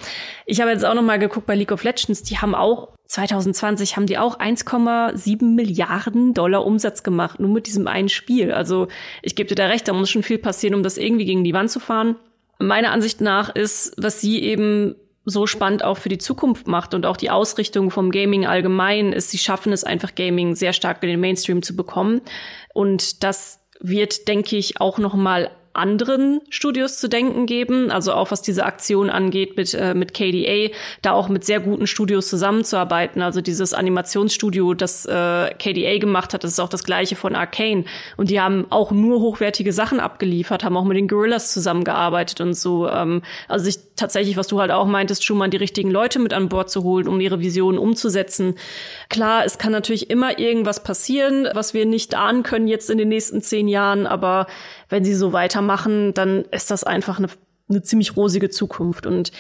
Ich habe jetzt auch noch mal geguckt bei League of Legends, die haben auch zwanzig zwanzig haben die auch eins Komma sieben Milliarden Dollar Umsatz gemacht, nur mit diesem einen Spiel. Also ich gebe dir da recht, da muss schon viel passieren, um das irgendwie gegen die Wand zu fahren. Meiner Ansicht nach ist, was sie eben so spannend auch für die Zukunft macht und auch die Ausrichtung vom Gaming allgemein ist, sie schaffen es einfach, Gaming sehr stark in den Mainstream zu bekommen. Und das wird, denke ich, auch noch mal anderen Studios zu denken geben. Also auch was diese Aktion angeht mit äh, mit K D A, da auch mit sehr guten Studios zusammenzuarbeiten. Also dieses Animationsstudio, das äh, K D A gemacht hat, das ist auch das gleiche von Arcane. Und die haben auch nur hochwertige Sachen abgeliefert, haben auch mit den Gorillas zusammengearbeitet und so. Ähm, also sich tatsächlich, was du halt auch meintest, Schumann, die richtigen Leute mit an Bord zu holen, um ihre Visionen umzusetzen. Klar, es kann natürlich immer irgendwas passieren, was wir nicht ahnen können jetzt in den nächsten zehn Jahren, aber wenn sie so weitermachen, dann ist das einfach eine, eine ziemlich rosige Zukunft. Und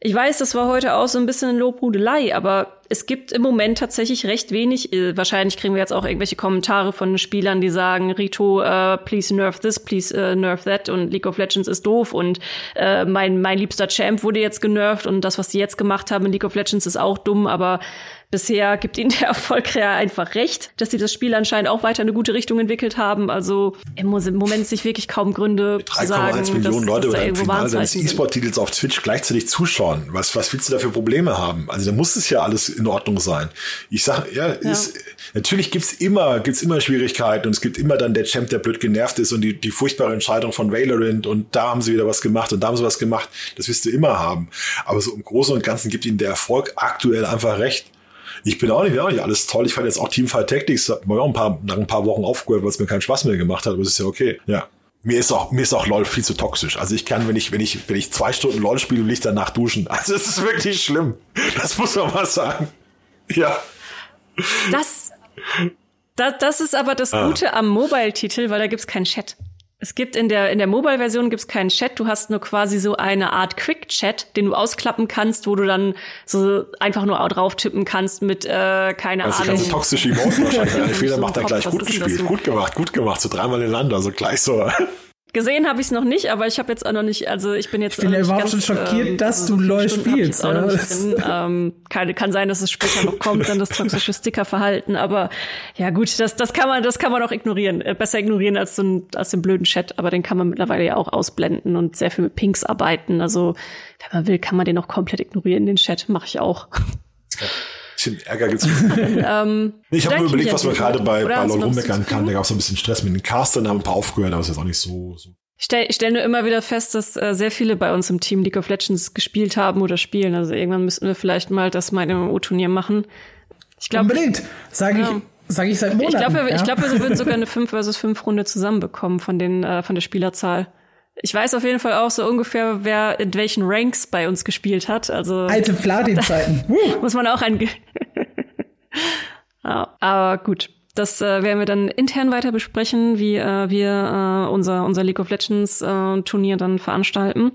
ich weiß, das war heute auch so ein bisschen eine Lobhudelei, aber es gibt im Moment tatsächlich recht wenig. Wahrscheinlich kriegen wir jetzt auch irgendwelche Kommentare von Spielern, die sagen, Rito, uh, please nerf this, please uh, nerf that und League of Legends ist doof und uh, mein, mein liebster Champ wurde jetzt genervt und das, was sie jetzt gemacht haben in League of Legends, ist auch dumm, aber bisher gibt ihnen der Erfolg ja einfach recht, dass sie das Spiel anscheinend auch weiter in eine gute Richtung entwickelt haben. Also im Moment sich wirklich kaum Gründe zu sagen, drei Komma eins Millionen Leute dass da irgendwo Warnzeichen sind. Im Finale seines E-Sport-Titels auf Twitch gleichzeitig zuschauen. Was, was willst du da für Probleme haben? Also da muss es ja alles in Ordnung sein. Ich sag, ja, ja. Ist, natürlich gibt's immer, gibt's immer Schwierigkeiten und es gibt immer dann der Champ, der blöd genervt ist und die, die furchtbare Entscheidung von Valorant und da haben sie wieder was gemacht und da haben sie was gemacht. Das wirst du immer haben. Aber so im Großen und Ganzen gibt ihnen der Erfolg aktuell einfach recht. Ich bin auch nicht, auch nicht alles toll. Ich fand jetzt auch Teamfight Tactics, hat mir auch ein paar, nach ein paar Wochen aufgehört, weil es mir keinen Spaß mehr gemacht hat, aber es ist ja okay. Ja. Mir ist auch, mir ist auch LOL viel zu toxisch. Also ich kann, wenn ich, wenn ich, wenn ich zwei Stunden LOL spiele, will ich danach duschen. Also es ist wirklich schlimm. Das muss man mal sagen. Ja. Das, das, das ist aber das Gute ah. am Mobile-Titel, weil da gibt's keinen Chat. Es gibt in der, in der Mobile-Version gibt's keinen Chat. Du hast nur quasi so eine Art Quick-Chat, den du ausklappen kannst, wo du dann so einfach nur drauf tippen kannst mit, äh, keine also Ahnung. Das ist toxische Emoten wahrscheinlich. Fehler so macht er gleich. Gut gespielt, gut gemacht, gut gemacht. So dreimal ineinander, so gleich so. Gesehen habe ich es noch nicht, aber ich habe jetzt auch noch nicht, also ich bin jetzt ich bin auch noch nicht ganz... Ich bin überhaupt schon schockiert, ähm, dass also du LOL spielst. Oder? Ähm, kann, kann sein, dass es später noch kommt, dann das toxische Stickerverhalten, aber ja gut, das, das kann man das kann man auch ignorieren. Besser ignorieren als, so ein, als den blöden Chat, aber den kann man mittlerweile ja auch ausblenden und sehr viel mit Pings arbeiten. Also wenn man will, kann man den auch komplett ignorieren, den Chat, mache ich auch. Ja. Bisschen Ärger gezogen. ähm, ich habe mir überlegt, was man gerade bei, bei LOL rummeckern kann. Da gab es ein bisschen Stress mit den Castern, da haben ein paar aufgehört, aber es ist jetzt auch nicht so. so. Ich stelle stell nur immer wieder fest, dass äh, sehr viele bei uns im Team League of Legends gespielt haben oder spielen. Also irgendwann müssten wir vielleicht mal das Mein M M O-Turnier machen. Ich glaub, Unbedingt, sage ja. ich. Sage ich seit Monaten. Ich glaube, wir, ja. glaub, wir würden sogar eine fünf versus fünf Runde zusammenbekommen von, den, äh, von der Spielerzahl. Ich weiß auf jeden Fall auch so ungefähr, wer in welchen Ranks bei uns gespielt hat. Also alte Platin-Zeiten. Muss man auch ein... ja, aber gut, das äh, werden wir dann intern weiter besprechen, wie äh, wir äh, unser, unser League of Legends äh, Turnier dann veranstalten.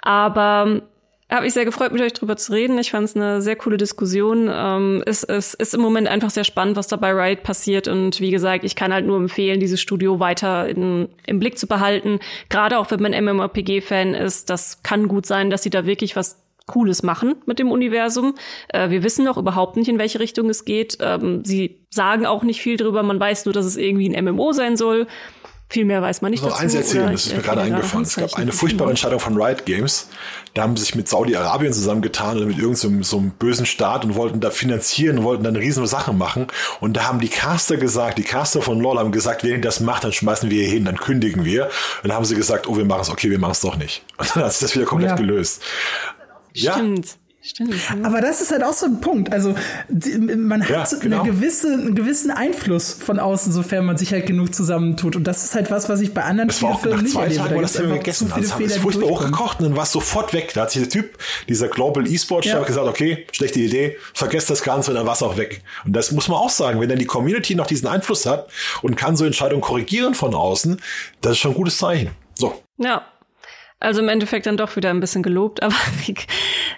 Aber... Habe ich sehr gefreut, mit euch drüber zu reden. Ich fand es eine sehr coole Diskussion. Ähm, es, es ist im Moment einfach sehr spannend, was da bei Riot passiert. Und wie gesagt, ich kann halt nur empfehlen, dieses Studio weiter in, im Blick zu behalten. Gerade auch, wenn man MMORPG-Fan ist, das kann gut sein, dass sie da wirklich was Cooles machen mit dem Universum. Äh, wir wissen noch überhaupt nicht, in welche Richtung es geht. Ähm, sie sagen auch nicht viel drüber. Man weiß nur, dass es irgendwie ein M M O sein soll. Viel mehr weiß man nicht dazu. Ich muss noch eins erzählen, das ist mir gerade eingefallen. Es gab eine furchtbare Entscheidung von Riot Games. Da haben sie sich mit Saudi-Arabien zusammengetan und mit irgendeinem so, so einem bösen Staat und wollten da finanzieren und wollten dann riesen Sachen machen. Und da haben die Caster gesagt, die Caster von LoL haben gesagt, wenn ihr das macht, dann schmeißen wir hier hin, dann kündigen wir. Und dann haben sie gesagt, oh, wir machen es, okay, wir machen es doch nicht. Und dann hat sich das wieder komplett ja. gelöst. Stimmt. Ja. Stimmt. Aber das ist halt auch so ein Punkt. Also die, man hat ja, genau. eine gewisse, einen gewissen Einfluss von außen, sofern man sich halt genug zusammentut. Und das ist halt was, was ich bei anderen Spielfilmen nicht erlebe. Tagen, da das war vergessen. Das haben es furchtbar hochgekocht und dann war es sofort weg. Da hat sich der Typ, dieser Global E-Sport Chef, ja. gesagt, okay, schlechte Idee, vergesst das Ganze und dann war es auch weg. Und das muss man auch sagen, wenn dann die Community noch diesen Einfluss hat und kann so Entscheidungen korrigieren von außen, das ist schon ein gutes Zeichen. So. Ja. Also im Endeffekt dann doch wieder ein bisschen gelobt, aber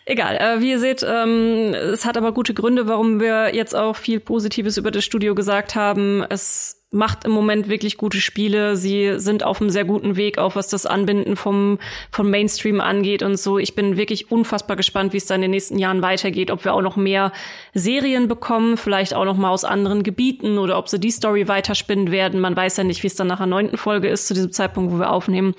egal. Äh, wie ihr seht, ähm, es hat aber gute Gründe, warum wir jetzt auch viel Positives über das Studio gesagt haben. Es macht im Moment wirklich gute Spiele. Sie sind auf einem sehr guten Weg, auch was das Anbinden vom, vom Mainstream angeht und so. Ich bin wirklich unfassbar gespannt, wie es da in den nächsten Jahren weitergeht, ob wir auch noch mehr Serien bekommen, vielleicht auch noch mal aus anderen Gebieten oder ob sie die Story weiterspinnen werden. Man weiß ja nicht, wie es dann nach der neunten Folge ist, zu diesem Zeitpunkt, wo wir aufnehmen.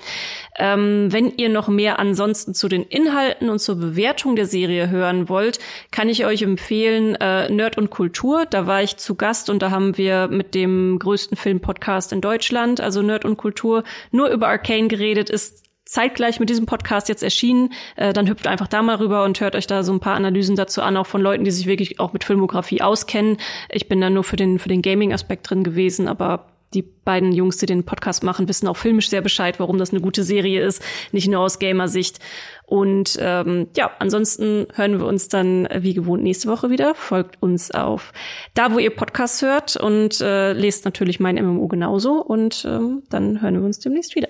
Ähm, wenn ihr noch mehr ansonsten zu den Inhalten und zur Bewertung der Serie hören wollt, kann ich euch empfehlen, äh, Nerd und Kultur. Da war ich zu Gast und da haben wir mit dem größten Filmpodcast in Deutschland, also Nerd und Kultur, nur über Arcane geredet, ist zeitgleich mit diesem Podcast jetzt erschienen. Äh, dann hüpft einfach da mal rüber und hört euch da so ein paar Analysen dazu an, auch von Leuten, die sich wirklich auch mit Filmografie auskennen. Ich bin da nur für den, für den Gaming-Aspekt drin gewesen, aber die beiden Jungs, die den Podcast machen, wissen auch filmisch sehr Bescheid, warum das eine gute Serie ist, nicht nur aus Gamer-Sicht. Und ähm, ja, ansonsten hören wir uns dann wie gewohnt nächste Woche wieder. Folgt uns auf da, wo ihr Podcasts hört und äh, lest natürlich Mein M M O genauso. Und ähm, dann hören wir uns demnächst wieder.